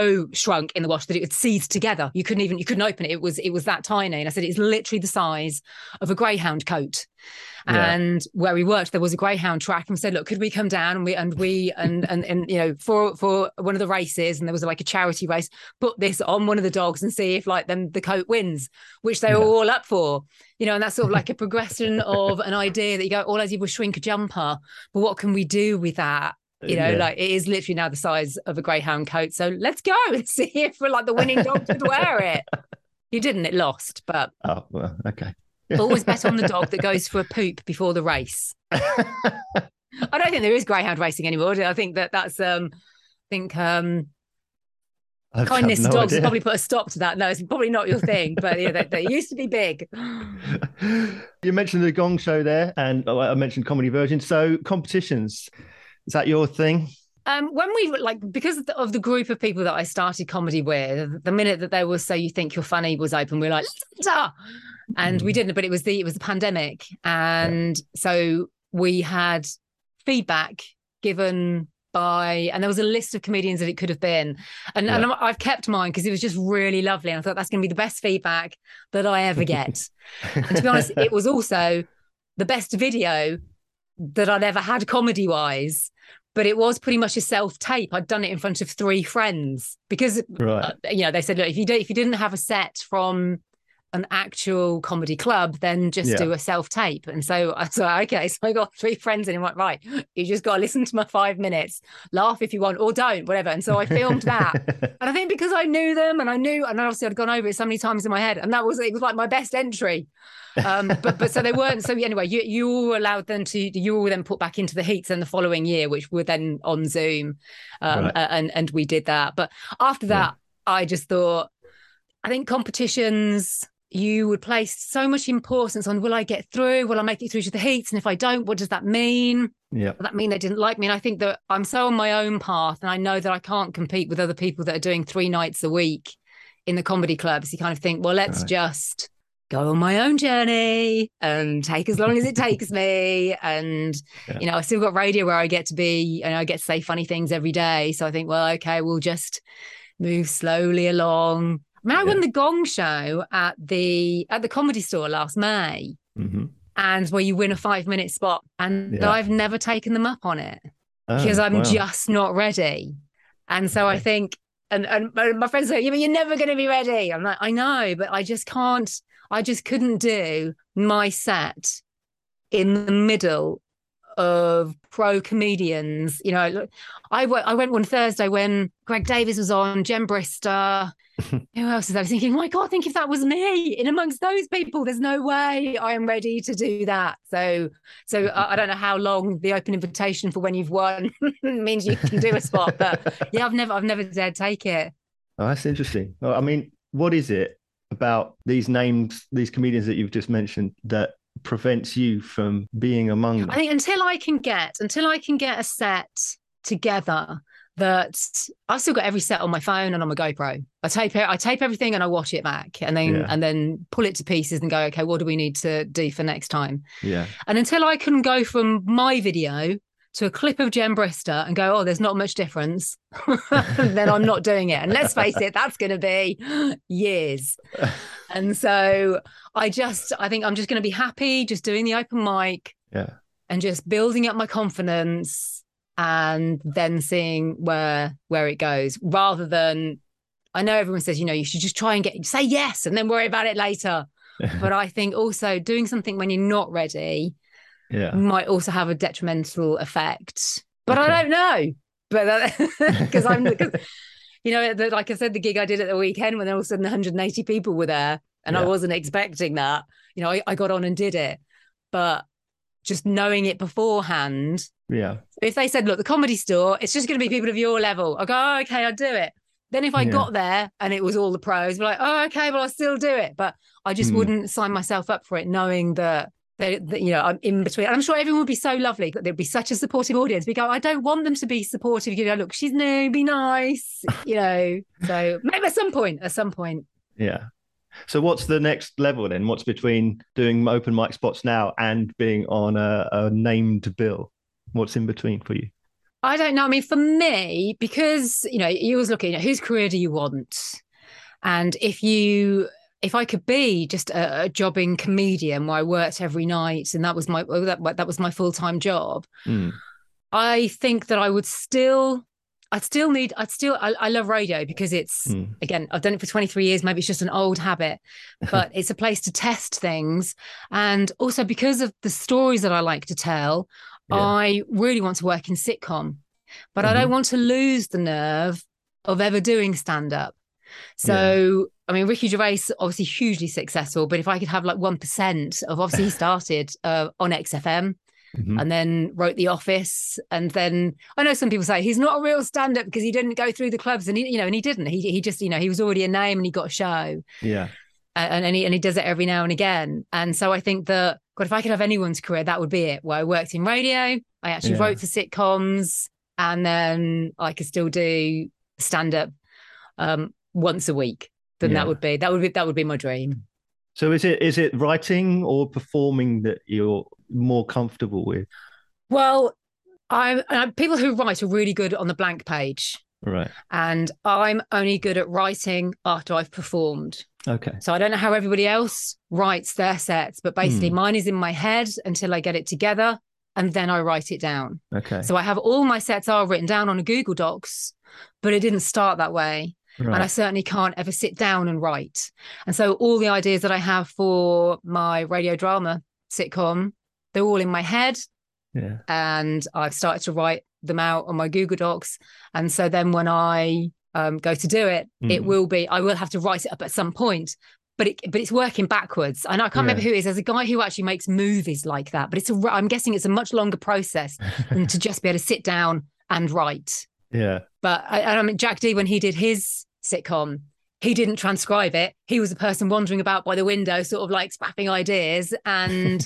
so shrunk in the wash that it would seize together. You couldn't even you couldn't open it. It was it was that tiny. And I said it's literally the size of a greyhound coat. Yeah. And where we worked, there was a greyhound track, and we said, look, could we come down and we and we and and, and you know for for one of the races, and there was like a charity race, put this on one of the dogs and see if like then the coat wins, which they were yeah. all up for, you know. And that's sort of like a progression of an idea that you go, all I did was shrink a jumper, but what can we do with that? You know, yeah. like it is literally now the size of a greyhound coat. So let's go and see if like the winning dog could wear it. You didn't, it lost, but oh well, okay. Always bet on the dog that goes for a poop before the race. I don't think there is greyhound racing anymore. I think that that's, um, I think um, kindness no dogs idea. Probably put a stop to that. No, it's probably not your thing, but yeah, they, they used to be big. You mentioned the Gong Show there, and I mentioned Comedy Virgin. So competitions, is that your thing? Um, when we like, because of the, of the group of people that I started comedy with, the minute that there was So You Think You're Funny was open, we were like, and we didn't. But it was the it was the pandemic, and yeah. so we had feedback given by, and there was a list of comedians that it could have been, and, yeah. and I've kept mine because it was just really lovely, and I thought that's going to be the best feedback that I ever get. And to be honest, it was also the best video that I'd ever had comedy wise. But it was pretty much a self-tape. I'd done it in front of three friends because, right. uh, you know, they said, look, if you, do, if you didn't have a set from an actual comedy club, then just yeah. do a self-tape. And so I so, okay, so I got three friends in and went, right, you just got to listen to my five minutes, laugh if you want or don't, whatever. And so I filmed that. And I think because I knew them and I knew, and obviously I'd gone over it so many times in my head, and that was, it was like my best entry. um, but but so they weren't. So anyway, you you were allowed them to you were then put back into the heats then the following year, which were then on Zoom, um, right. and and we did that. But after that, yeah. I just thought, I think competitions, you would place so much importance on, will I get through? Will I make it through to the heats? And if I don't, what does that mean? Yeah, does that mean they didn't like me? And I think that I'm so on my own path, and I know that I can't compete with other people that are doing three nights a week in the comedy clubs. You kind of think, well, let's right. just. go on my own journey and take as long as it takes me. And, yeah. you know, I still got radio where I get to be and I get to say funny things every day. So I think, well, okay, we'll just move slowly along. I mean, I yeah. won the Gong Show at the at the Comedy Store last May, mm-hmm. and where you win a five minute spot, and yeah. I've never taken them up on it oh, because I'm wow. just not ready. And so okay. I think, and, and my friends say, you're never going to be ready. I'm like, I know, but I just can't. I just couldn't do my set in the middle of pro comedians. You know, I, w- I went one Thursday when Greg Davies was on, Jen Brister. Who else is that? I was thinking, my God, think if that was me in amongst those people, there's no way I am ready to do that. So, so I, I don't know how long the open invitation for when you've won means you can do a spot, but yeah, I've never, I've never dared take it. Oh, that's interesting. Well, I mean, what is it about these names, these comedians that you've just mentioned, that prevents you from being among them? I think until I can get, until I can get a set together, that I've still got every set on my phone and on my GoPro. I tape it, I tape everything and I watch it back and then yeah. and then pull it to pieces and go, okay, what do we need to do for next time? Yeah. And until I can go from my video to a clip of Jen Brister and go, oh, there's not much difference, then I'm not doing it. And let's face it, that's going to be years. And so I just, I think I'm just going to be happy just doing the open mic yeah. and just building up my confidence and then seeing where where it goes, rather than, I know everyone says, you know, you should just try and get, say yes and then worry about it later. But I think also doing something when you're not ready yeah. might also have a detrimental effect. But okay. I don't know. But because I'm, cause, you know, the, like I said, the gig I did at the weekend when all of a sudden one hundred eighty people were there and yeah. I wasn't expecting that. You know, I, I got on and did it. But just knowing it beforehand. Yeah. If they said, look, the Comedy Store, it's just going to be people of your level, I go, oh, okay, I'll do it. Then if I yeah. got there and it was all the pros, we're like, oh, okay, well, I'll still do it. But I just mm. wouldn't sign myself up for it, knowing that, they, that, you know, I'm in between. And I'm sure everyone would be so lovely that there'd be such a supportive audience. We go, I don't want them to be supportive. You know, look, she's new, be nice, you know. So maybe at some point, at some point. Yeah. So what's the next level then? What's between doing open mic spots now and being on a, a named bill? What's in between for you? I don't know. I mean, for me, because, you know, you was looking at whose career do you want? And if you, if I could be just a, a jobbing comedian where I worked every night and that was my, that, that was my full-time job, mm. I think that I would still... I'd still need, I'd still, I, I love radio because it's, mm. again, I've done it for twenty-three years. Maybe it's just an old habit, but it's a place to test things. And also because of the stories that I like to tell, yeah. I really want to work in sitcom, but mm-hmm. I don't want to lose the nerve of ever doing stand-up. So, yeah. I mean, Ricky Gervais, obviously hugely successful, but if I could have like one percent of, obviously he started uh, on X F M. Mm-hmm. And then wrote The Office. And then I know some people say he's not a real stand-up because he didn't go through the clubs, and he, you know, and he didn't. He he just, you know, he was already a name and he got a show. Yeah. And and he, and he does it every now and again. And so I think that, God, if I could have anyone's career, that would be it. Where I worked in radio, I actually yeah. wrote for sitcoms, and then I could still do stand-up um, once a week. Then yeah. that would be that would be that would be my dream. So is it is it writing or performing that you're more comfortable with? Well, I'm, I'm people who write are really good on the blank page, right? And I'm only good at writing after I've performed. Okay. So I don't know how everybody else writes their sets, but basically mm. mine is in my head until I get it together, and then I write it down. Okay. So I have all my sets are written down on a Google Docs, but it didn't start that way. Right. And I certainly can't ever sit down and write. And so all the ideas that I have for my radio drama sitcom, they're all in my head. Yeah. And I've started to write them out on my Google Docs. And so then when I um, go to do it, mm. it will be, I will have to write it up at some point, but it, but it's working backwards. And I can't yeah. remember who it is. There's a guy who actually makes movies like that, but it's a, I'm guessing it's a much longer process than to just be able to sit down and write. Yeah. But I, I mean, Jack Dee, when he did his sitcom, he didn't transcribe it. He was a person wandering about by the window, sort of like spaffing ideas. And,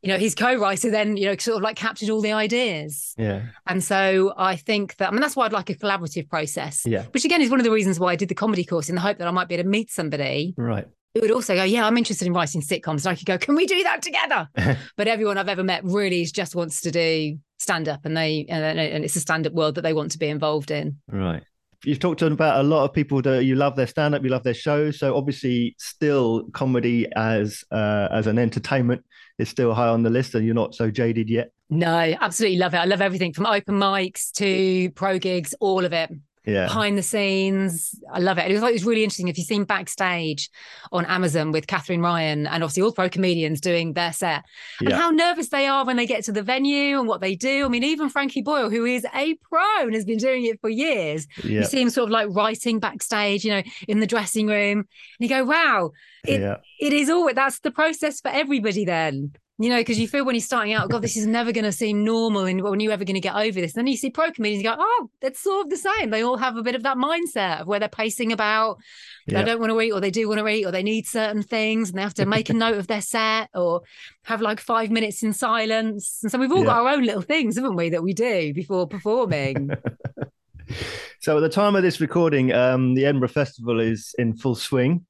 you know, his co-writer then, you know, sort of like captured all the ideas. Yeah. And so I think that, I mean, that's why I'd like a collaborative process, yeah. which again is one of the reasons why I did the comedy course, in the hope that I might be able to meet somebody. Right. Who would also go, yeah, I'm interested in writing sitcoms. And I could go, can we do that together? But everyone I've ever met really just wants to do stand up, and they and it's a stand up world that they want to be involved in. Right. You've talked about a lot of people that you love their stand up, you love their shows. So obviously, still comedy as uh, as an entertainment is still high on the list, and you're not so jaded yet. No, absolutely love it. I love everything from open mics to pro gigs, all of it. Yeah. Behind the scenes. I love it. It was like, it was really interesting. If you've seen Backstage on Amazon with Catherine Ryan and obviously all pro comedians doing their set and yeah. how nervous they are when they get to the venue and what they do. I mean, even Frankie Boyle, who is a pro and has been doing it for years, yeah. you see him sort of like writing backstage, you know, in the dressing room, and you go, wow, it, yeah. it is all, that's the process for everybody then. You know, because you feel when he's starting out, God, this is never going to seem normal, and when are you ever going to get over this? And then you see pro comedians, you go, oh, it's sort of the same. They all have a bit of that mindset of where they're pacing about. Yeah. They don't want to eat, or they do want to eat, or they need certain things, and they have to make a note of their set, or have like five minutes in silence. And so we've all yeah. got our own little things, haven't we, that we do before performing. So at the time of this recording, um, the Edinburgh Festival is in full swing.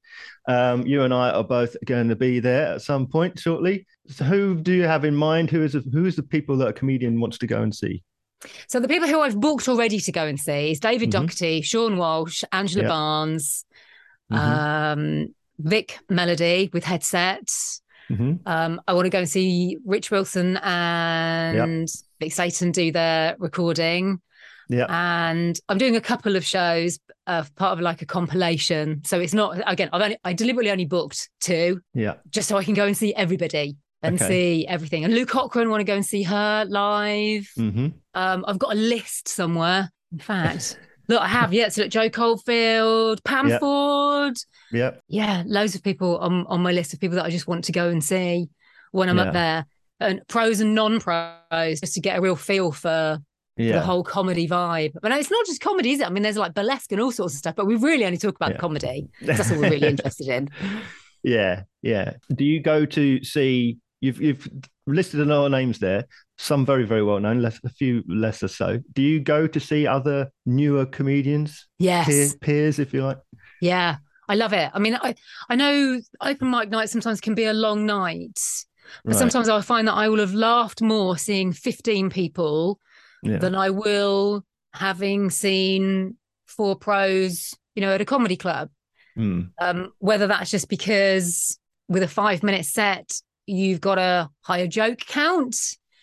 Um, you and I are both going to be there at some point shortly. So who do you have in mind? Who is the, who is the people that a comedian wants to go and see? So the people who I've booked already to go and see is David mm-hmm. Doherty, Sean Walsh, Angela yep. Barnes, mm-hmm. um, Vic Melody with Headset. Mm-hmm. Um, I want to go and see Rich Wilson and yep. Vic Satan do their recording. Yeah, and I'm doing a couple of shows, uh, part of like a compilation. So it's not, again, I've only, I deliberately only booked two, yeah, just so I can go and see everybody and okay. see everything. And Lou Cochran, want to go and see her live. Mm-hmm. Um, I've got a list somewhere. In fact, look, I have yeah. So look, Joe Coldfield, Pam yep. Ford, yeah, yeah, loads of people on on my list of people that I just want to go and see when I'm yeah. up there, and pros and non-pros, just to get a real feel for. Yeah. The whole comedy vibe. But it's not just comedy, is it? I mean, there's like burlesque and all sorts of stuff, but we really only talk about yeah. comedy. That's all we're really interested in. Yeah, yeah. Do you go to see, you've you've listed a lot of names there, some very, very well known, less, a few less or so. Do you go to see other newer comedians? Yes. Peers, peers if you like? Yeah, I love it. I mean, I, I know open mic night sometimes can be a long night, but right. sometimes I find that I will have laughed more seeing fifteen people Yeah. than I will having seen four pros, you know, at a comedy club. Mm. Um, whether that's just because with a five-minute set, you've got a higher joke count.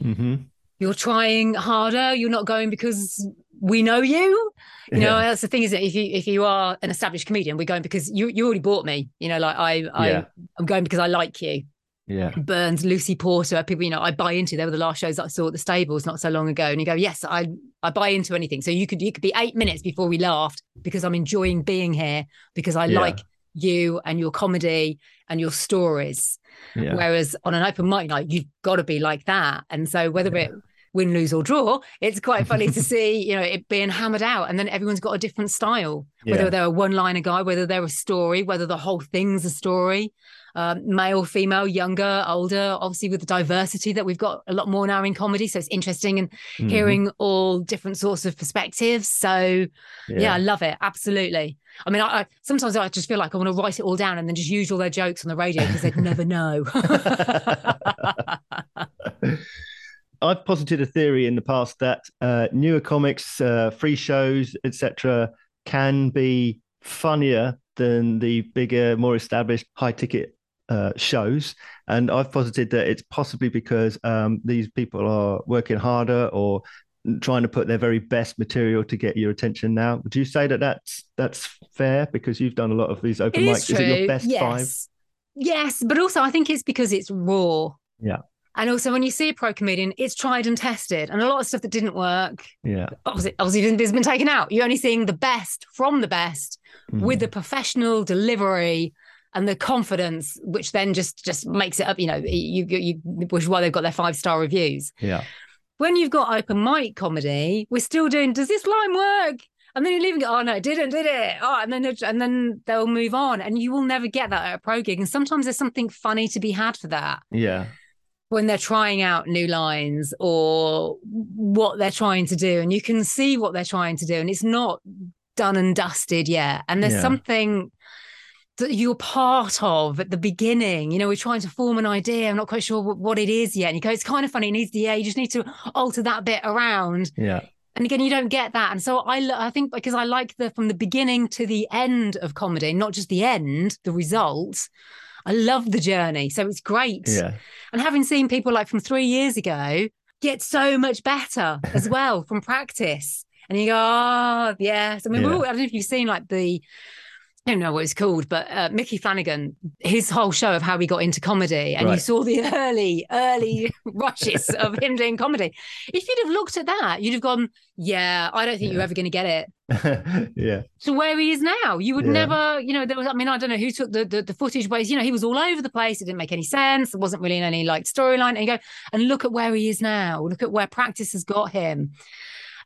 Mm-hmm. You're trying harder. You're not going because we know you. You know, yeah. that's the thing, isn't it? If you if you are an established comedian, we're going because you you already bought me. You know, like I, I yeah. I'm going because I like you. Yeah, Burns, Lucy Porter, people, you know, I buy into. They were the last shows that I saw at the Stables not so long ago. And you go, yes, I I buy into anything. So you could you could be eight minutes before we laughed because I'm enjoying being here because I yeah. like you and your comedy and your stories. Yeah. Whereas on an open mic night, you've got to be like that. And so whether yeah. it win, lose or draw, it's quite funny to see, you know, it being hammered out. And then everyone's got a different style, whether yeah. they're a one-liner guy, whether they're a story, whether the whole thing's a story. Um, male, female, younger, older, obviously with the diversity that we've got a lot more now in comedy. So it's interesting and mm-hmm. hearing all different sorts of perspectives. So yeah, yeah I love it. Absolutely. I mean, I, I sometimes I just feel like I want to write it all down and then just use all their jokes on the radio because they'd never know. I've posited a theory in the past that uh, newer comics, uh, free shows, et cetera can be funnier than the bigger, more established high-ticket Uh, shows, and I've posited that it's possibly because um, these people are working harder or trying to put their very best material to get your attention now. Would you say that that's that's fair because you've done a lot of these open mics? Is, is it your best yes. five? Yes, but also I think it's because it's raw. Yeah. And also when you see a pro comedian, it's tried and tested. And a lot of stuff that didn't work, yeah, obviously, obviously has been taken out. You're only seeing the best from the best mm. with the professional delivery and the confidence, which then just, just makes it up, you know, you, you, you, which is why they've got their five-star reviews. Yeah. When you've got open mic comedy, we're still doing, does this line work? And then you're leaving, oh, no, it didn't, did it? Oh, and then, and then they'll move on. And you will never get that at a pro gig. And sometimes there's something funny to be had for that. Yeah. When they're trying out new lines or what they're trying to do. And you can see what they're trying to do. And it's not done and dusted yet. And there's yeah. something that you're part of at the beginning. You know, we're trying to form an idea. I'm not quite sure what, what it is yet. And you go, it's kind of funny. It needs the, yeah, you just need to alter that bit around. Yeah. And again, you don't get that. And so I, I think because I like the, from the beginning to the end of comedy, not just the end, the result, I love the journey. So it's great. Yeah. And having seen people like from three years ago get so much better as well from practice. And you go, oh, yes. I mean, yeah. all, I don't know if you've seen like the, I don't know what it's called, but uh, Mickey Flanagan, his whole show of how he got into comedy, and right. you saw the early, early rushes of him doing comedy. If you'd have looked at that, you'd have gone, yeah, I don't think yeah. you're ever going to get it. Yeah. To where he is now. You would yeah. never, you know, there was, I mean, I don't know who took the, the, the footage, but, you know, he was all over the place. It didn't make any sense. There wasn't really any like storyline. And you go, and look at where he is now. Look at where practice has got him.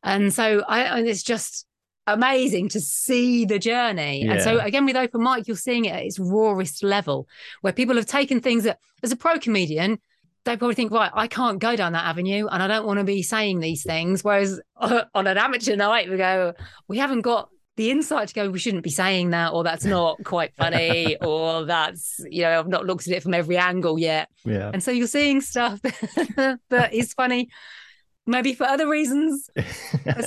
And so I, and it's just amazing to see the journey. Yeah. And so again, with open mic, you're seeing it at its rawest level, where people have taken things that, as a pro comedian, they probably think, right, I can't go down that avenue and I don't want to be saying these things. Whereas uh, on an amateur night, we go, we haven't got the insight to go, we shouldn't be saying that, or that's not quite funny, or that's, you know, I've not looked at it from every angle yet. Yeah. And so you're seeing stuff that is funny, maybe for other reasons,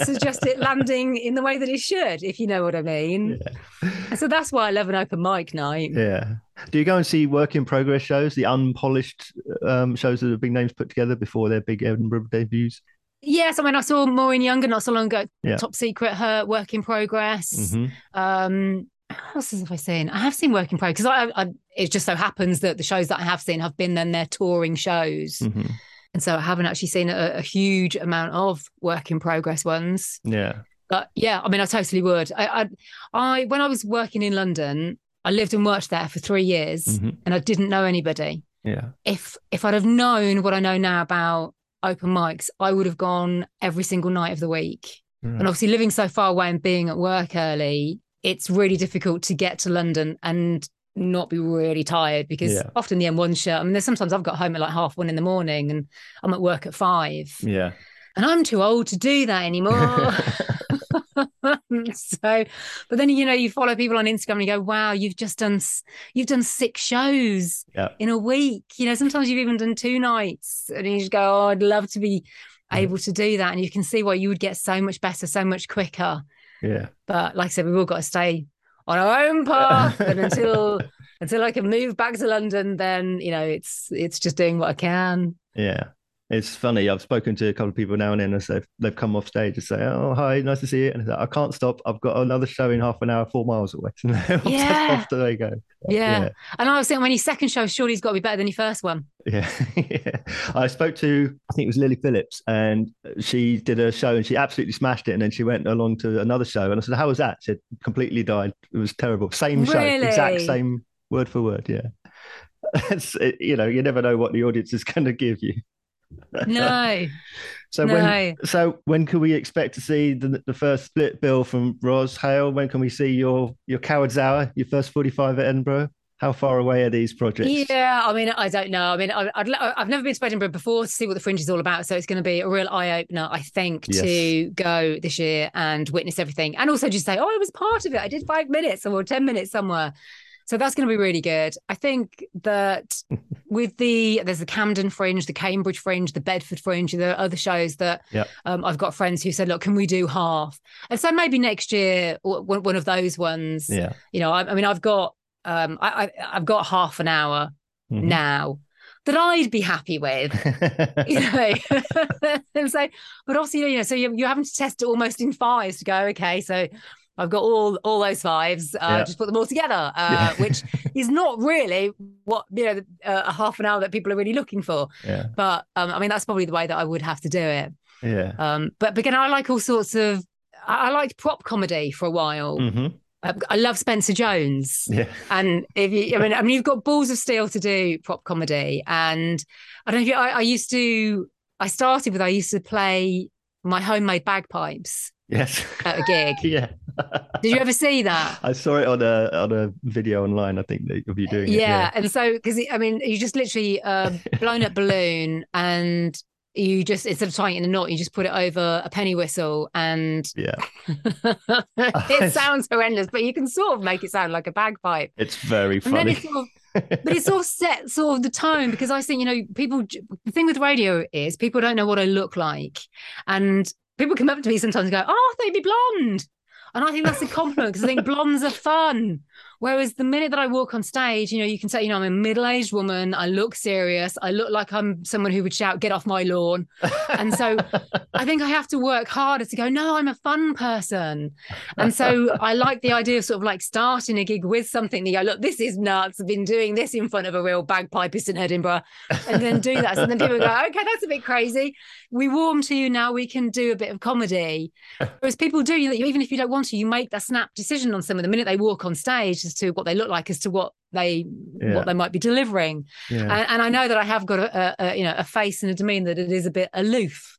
suggest it landing in the way that it should, if you know what I mean. Yeah. And so that's why I love an open mic night. Yeah. Do you go and see work in progress shows, the unpolished um, shows that have big names put together before their big Edinburgh debuts? Yes, I mean, I saw Maureen Younger not so long ago. Yeah. Top Secret, her work in progress. Mm-hmm. Um, what else have I seen? I have seen work in progress, because I, I, it just so happens that the shows that I have seen have been then their touring shows. Mm-hmm. And so I haven't actually seen a, a huge amount of work in progress ones. Yeah. But yeah, I mean, I totally would. I, I, I when I was working in London, I lived and worked there for three years mm-hmm. and I didn't know anybody. Yeah. If if I'd have known what I know now about open mics, I would have gone every single night of the week. Right. And obviously living so far away and being at work early, it's really difficult to get to London and not be really tired, because yeah. often the M one show, I mean, there's sometimes I've got home at like half one in the morning and I'm at work at five. Yeah. And I'm too old to do that anymore. So, but then, you know, you follow people on Instagram and you go, wow, you've just done, you've done six shows yeah. in a week. You know, sometimes you've even done two nights and you just go, oh, I'd love to be able to do that. And you can see why you would get so much better, so much quicker. Yeah. But like I said, we've all got to stay on our own path, and until until I can move back to London, then, you know, it's it's just doing what I can. Yeah, it's funny. I've spoken to a couple of people now and then as they've, they've come off stage and say, oh, hi, nice to see you. And like, I can't stop. I've got another show in half an hour, four miles away. Yeah. Off they go. Yeah. yeah. And I was thinking, when his second show, surely he's got to be better than his first one. Yeah. yeah. I spoke to, I think it was Lily Phillips, and she did a show and she absolutely smashed it. And then she went along to another show. And I said, how was that? She said, completely died. It was terrible. Same show, really? Exact same word for word. Yeah. It's, it, you know, you never know what the audience is going to give you. No. So no. when so when can we expect to see the, the first split bill from Ros Hale? When can we see your your Coward's Hour, your first forty-five at Edinburgh? How far away are these projects? Yeah, I mean, I don't know. I mean, I, I'd, I've never been to Edinburgh before to see what the Fringe is all about, so it's going to be a real eye-opener, I think, yes. to go this year and witness everything, and also just say, oh, I was part of it. I did five minutes or ten minutes somewhere. So that's going to be really good. I think that with the, there's the Camden Fringe, the Cambridge Fringe, the Bedford Fringe, there are other shows that yep. um, I've got friends who said, look, can we do half? And so maybe next year, w- one of those ones, yeah. you know, I, I mean, I've got, um, I, I, I've got half an hour mm-hmm. now that I'd be happy with, you know, and so, but also, you know, so you're, you're having to test it almost in fives to go, okay, so I've got all all those fives. Uh, yeah. Just put them all together, uh, yeah. which is not really what, you know, uh, a half an hour that people are really looking for. Yeah. But um, I mean, that's probably the way that I would have to do it. Yeah. Um. But, but again, I like all sorts of. I, I liked prop comedy for a while. Mm-hmm. I, I love Spencer Jones. Yeah. And if you, I mean, I mean, you've got balls of steel to do prop comedy, and I don't know if you, I, I used to. I started with I used to play my homemade bagpipes. Yes. At a gig. yeah. Did you ever see that? I saw it on a on a video online, I think, of you doing yeah, it. Yeah. And so, because, I mean, you just literally uh, blown up balloon, and you just, instead of tying it in a knot, you just put it over a penny whistle, and yeah, it sounds horrendous, but you can sort of make it sound like a bagpipe. It's very funny. And then it sort of, but it sort of sets sort of the tone, because I think, you know, people, the thing with radio is people don't know what I look like. And people come up to me sometimes and go, oh, I thought you'd be blonde. And I think that's a compliment, because I think blondes are fun. Whereas the minute that I walk on stage, you know, you can say, you know, I'm a middle-aged woman. I look serious. I look like I'm someone who would shout, "Get off my lawn." And so I think I have to work harder to go, no, I'm a fun person. And so I like the idea of sort of like starting a gig with something that you go, look, this is nuts. I've been doing this in front of a real bagpipist in Edinburgh, and then do that. So then people go, okay, that's a bit crazy. We warm to you now. We can do a bit of comedy. Whereas people do, you know, even if you don't want to, you make that snap decision on someone the minute they walk on stage as to what they look like, as to what they yeah. what they might be delivering. Yeah. And, and I know that I have got a, a, you know, a face and a demeanour that it is a bit aloof,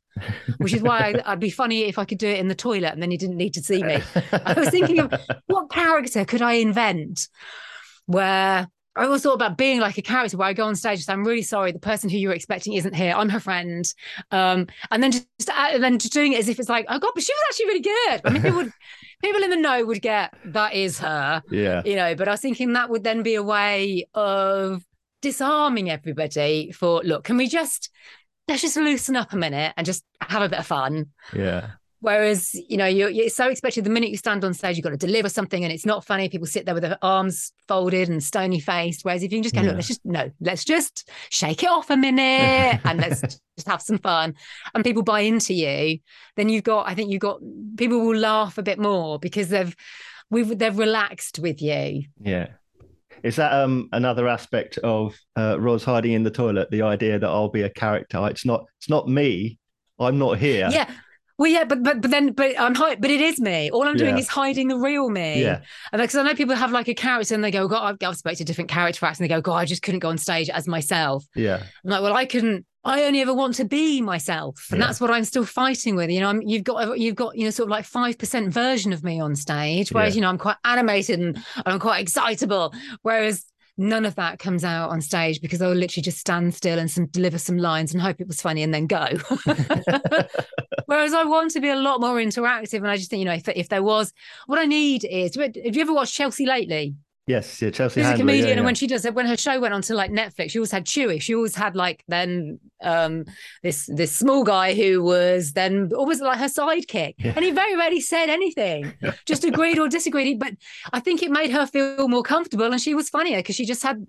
which is why I, I'd be funny if I could do it in the toilet and then you didn't need to see me. I was thinking of what character could I invent where... I always thought about being like a character where I go on stage and say, I'm really sorry, the person who you were expecting isn't here. I'm her friend. Um, and then just and then just doing it as if it's like, oh God, but she was actually really good. I mean, people, would, people in the know would get, that is her. Yeah. You know, but I was thinking that would then be a way of disarming everybody for, look, can we just, let's just loosen up a minute and just have a bit of fun. Yeah. Whereas, you know, you're, you're so expected the minute you stand on stage, you've got to deliver something and it's not funny. People sit there with their arms folded and stony faced. Whereas if you can just go, yeah. look, let's just, no, let's just shake it off a minute and let's just have some fun. And people buy into you. Then you've got, I think you've got, people will laugh a bit more because they've, we've, they've relaxed with you. Yeah. Is that um, another aspect of uh, Ros hiding in the toilet? The idea that I'll be a character. It's not, it's not me. I'm not here. Yeah. Well, yeah, but but but then but I'm but it is me. All I'm doing yeah. is hiding the real me. Yeah, and because I know people have like a character and they go, God, I've, I've spoken to different character acts and they go, God, I just couldn't go on stage as myself. Yeah, I'm like, well, I couldn't. I only ever want to be myself, and yeah. that's what I'm still fighting with. You know, I'm, you've got you've got you know sort of like five percent version of me on stage, whereas yeah. you know I'm quite animated and I'm quite excitable, whereas. None of that comes out on stage because I'll literally just stand still and some, deliver some lines and hope it was funny and then go. Whereas I want to be a lot more interactive. And I just think, you know, if, if there was, what I need is, have you ever watched Chelsea Lately? Yes, yeah, Chelsea Handler. She's a comedian, yeah, yeah. and when she does it, when her show went on to like Netflix, she always had Chewy. She always had like then um, this this small guy who was then almost like her sidekick, yeah. and he very rarely said anything, just agreed or disagreed. But I think it made her feel more comfortable, and she was funnier because she just had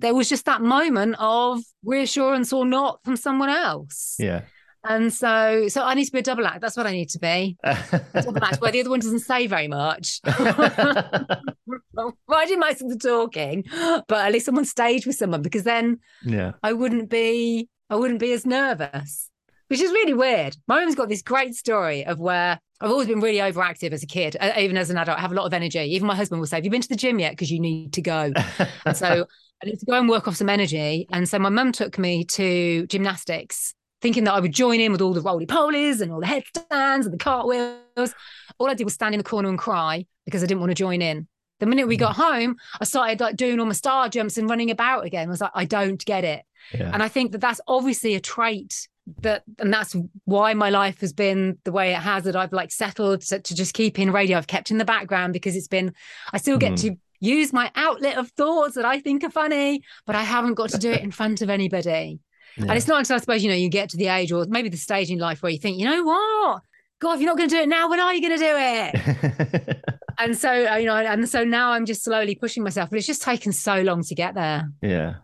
there was just that moment of reassurance or not from someone else. Yeah. And so, so I need to be a double act. That's what I need to be. A double act where the other one doesn't say very much. I do most of the talking, but at least I'm on stage with someone because then yeah. I wouldn't be, I wouldn't be as nervous, which is really weird. My mum's got this great story of where I've always been really overactive as a kid, even as an adult. I have a lot of energy. Even my husband will say, "Have you been to the gym yet? Because you need to go." And so I need to go and work off some energy. And so my mum took me to gymnastics, thinking that I would join in with all the roly-polies and all the headstands and the cartwheels. All I did was stand in the corner and cry because I didn't want to join in. The minute we got home, I started like doing all my star jumps and running about again. I was like, I don't get it. Yeah. And I think that that's obviously a trait that, and that's why my life has been the way it has, that I've like settled to, to just keep in radio. I've kept in the background because it's been, I still get mm. to use my outlet of thoughts that I think are funny, but I haven't got to do it in front of anybody. Yeah. And it's not until I suppose, you know, you get to the age or maybe the stage in life where you think, you know what? God, if you're not going to do it now, when are you going to do it? And so, you know, and so now I'm just slowly pushing myself, but it's just taken so long to get there. Yeah.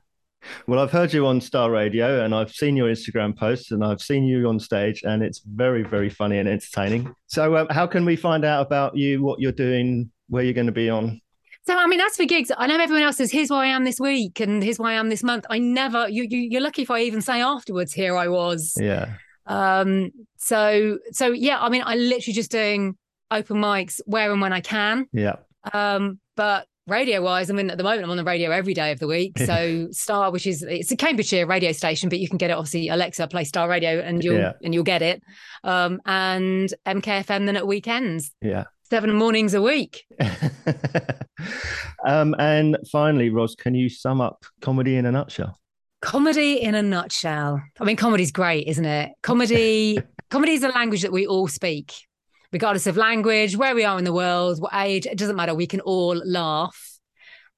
Well, I've heard you on Star Radio and I've seen your Instagram posts and I've seen you on stage and it's very, very funny and entertaining. So um, how can we find out about you, what you're doing, where you're going to be on? So, I mean, as for gigs, I know everyone else says, here's where I am this week and here's where I am this month. I never, you, you, you're lucky if I even say afterwards, here I was. Yeah. Um. So, so yeah, I mean, I literally just doing open mics where and when I can. Yeah. Um. But radio wise, I mean, at the moment I'm on the radio every day of the week. So Star, which is, it's a Cambridgeshire radio station, but you can get it, obviously, Alexa, play Star Radio and you'll, yeah. and you'll get it. Um. And M K F M then at weekends. Yeah. Seven mornings a week. um, and finally, Ros, can you sum up comedy in a nutshell? Comedy in a nutshell. I mean, comedy's great, isn't it? Comedy, comedy is a language that we all speak, regardless of language, where we are in the world, what age, it doesn't matter. We can all laugh.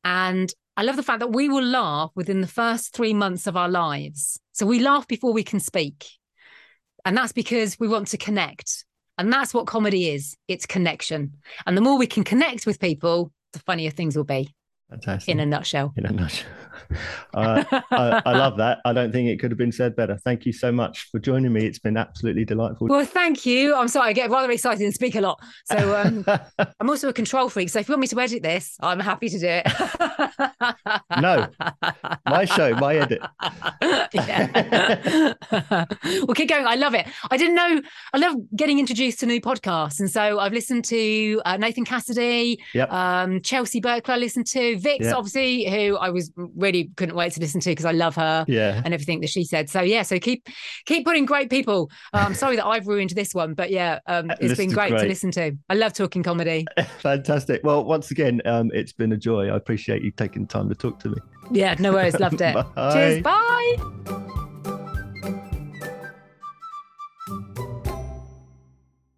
And I love the fact that we will laugh within the first three months of our lives. So we laugh before we can speak. And that's because we want to connect. And that's what comedy is. It's connection. And the more we can connect with people, the funnier things will be. Fantastic. In a nutshell. In a nutshell. uh, I, I love that. I don't think it could have been said better. Thank you so much for joining me. It's been absolutely delightful. Well, thank you. I'm sorry, I get rather excited and speak a lot. So um, I'm also a control freak. So if you want me to edit this, I'm happy to do it. No, my show, my edit. We'll keep going. I love it. I didn't know. I love getting introduced to new podcasts. And so I've listened to uh, Nathan Cassidy, yep. um, Chelsea Berkler, I listened to Vix, yep. obviously, who I was really couldn't wait to listen to because I love her yeah. and everything that she said. So, yeah, so keep keep putting great people. Uh, I'm sorry that I've ruined this one, but yeah, um, it's this been great, great to listen to. I love talking comedy. Fantastic. Well, once again, um, it's been a joy. I appreciate you taking time to talk to me. Yeah, no worries. Loved it. Bye. Cheers. Bye.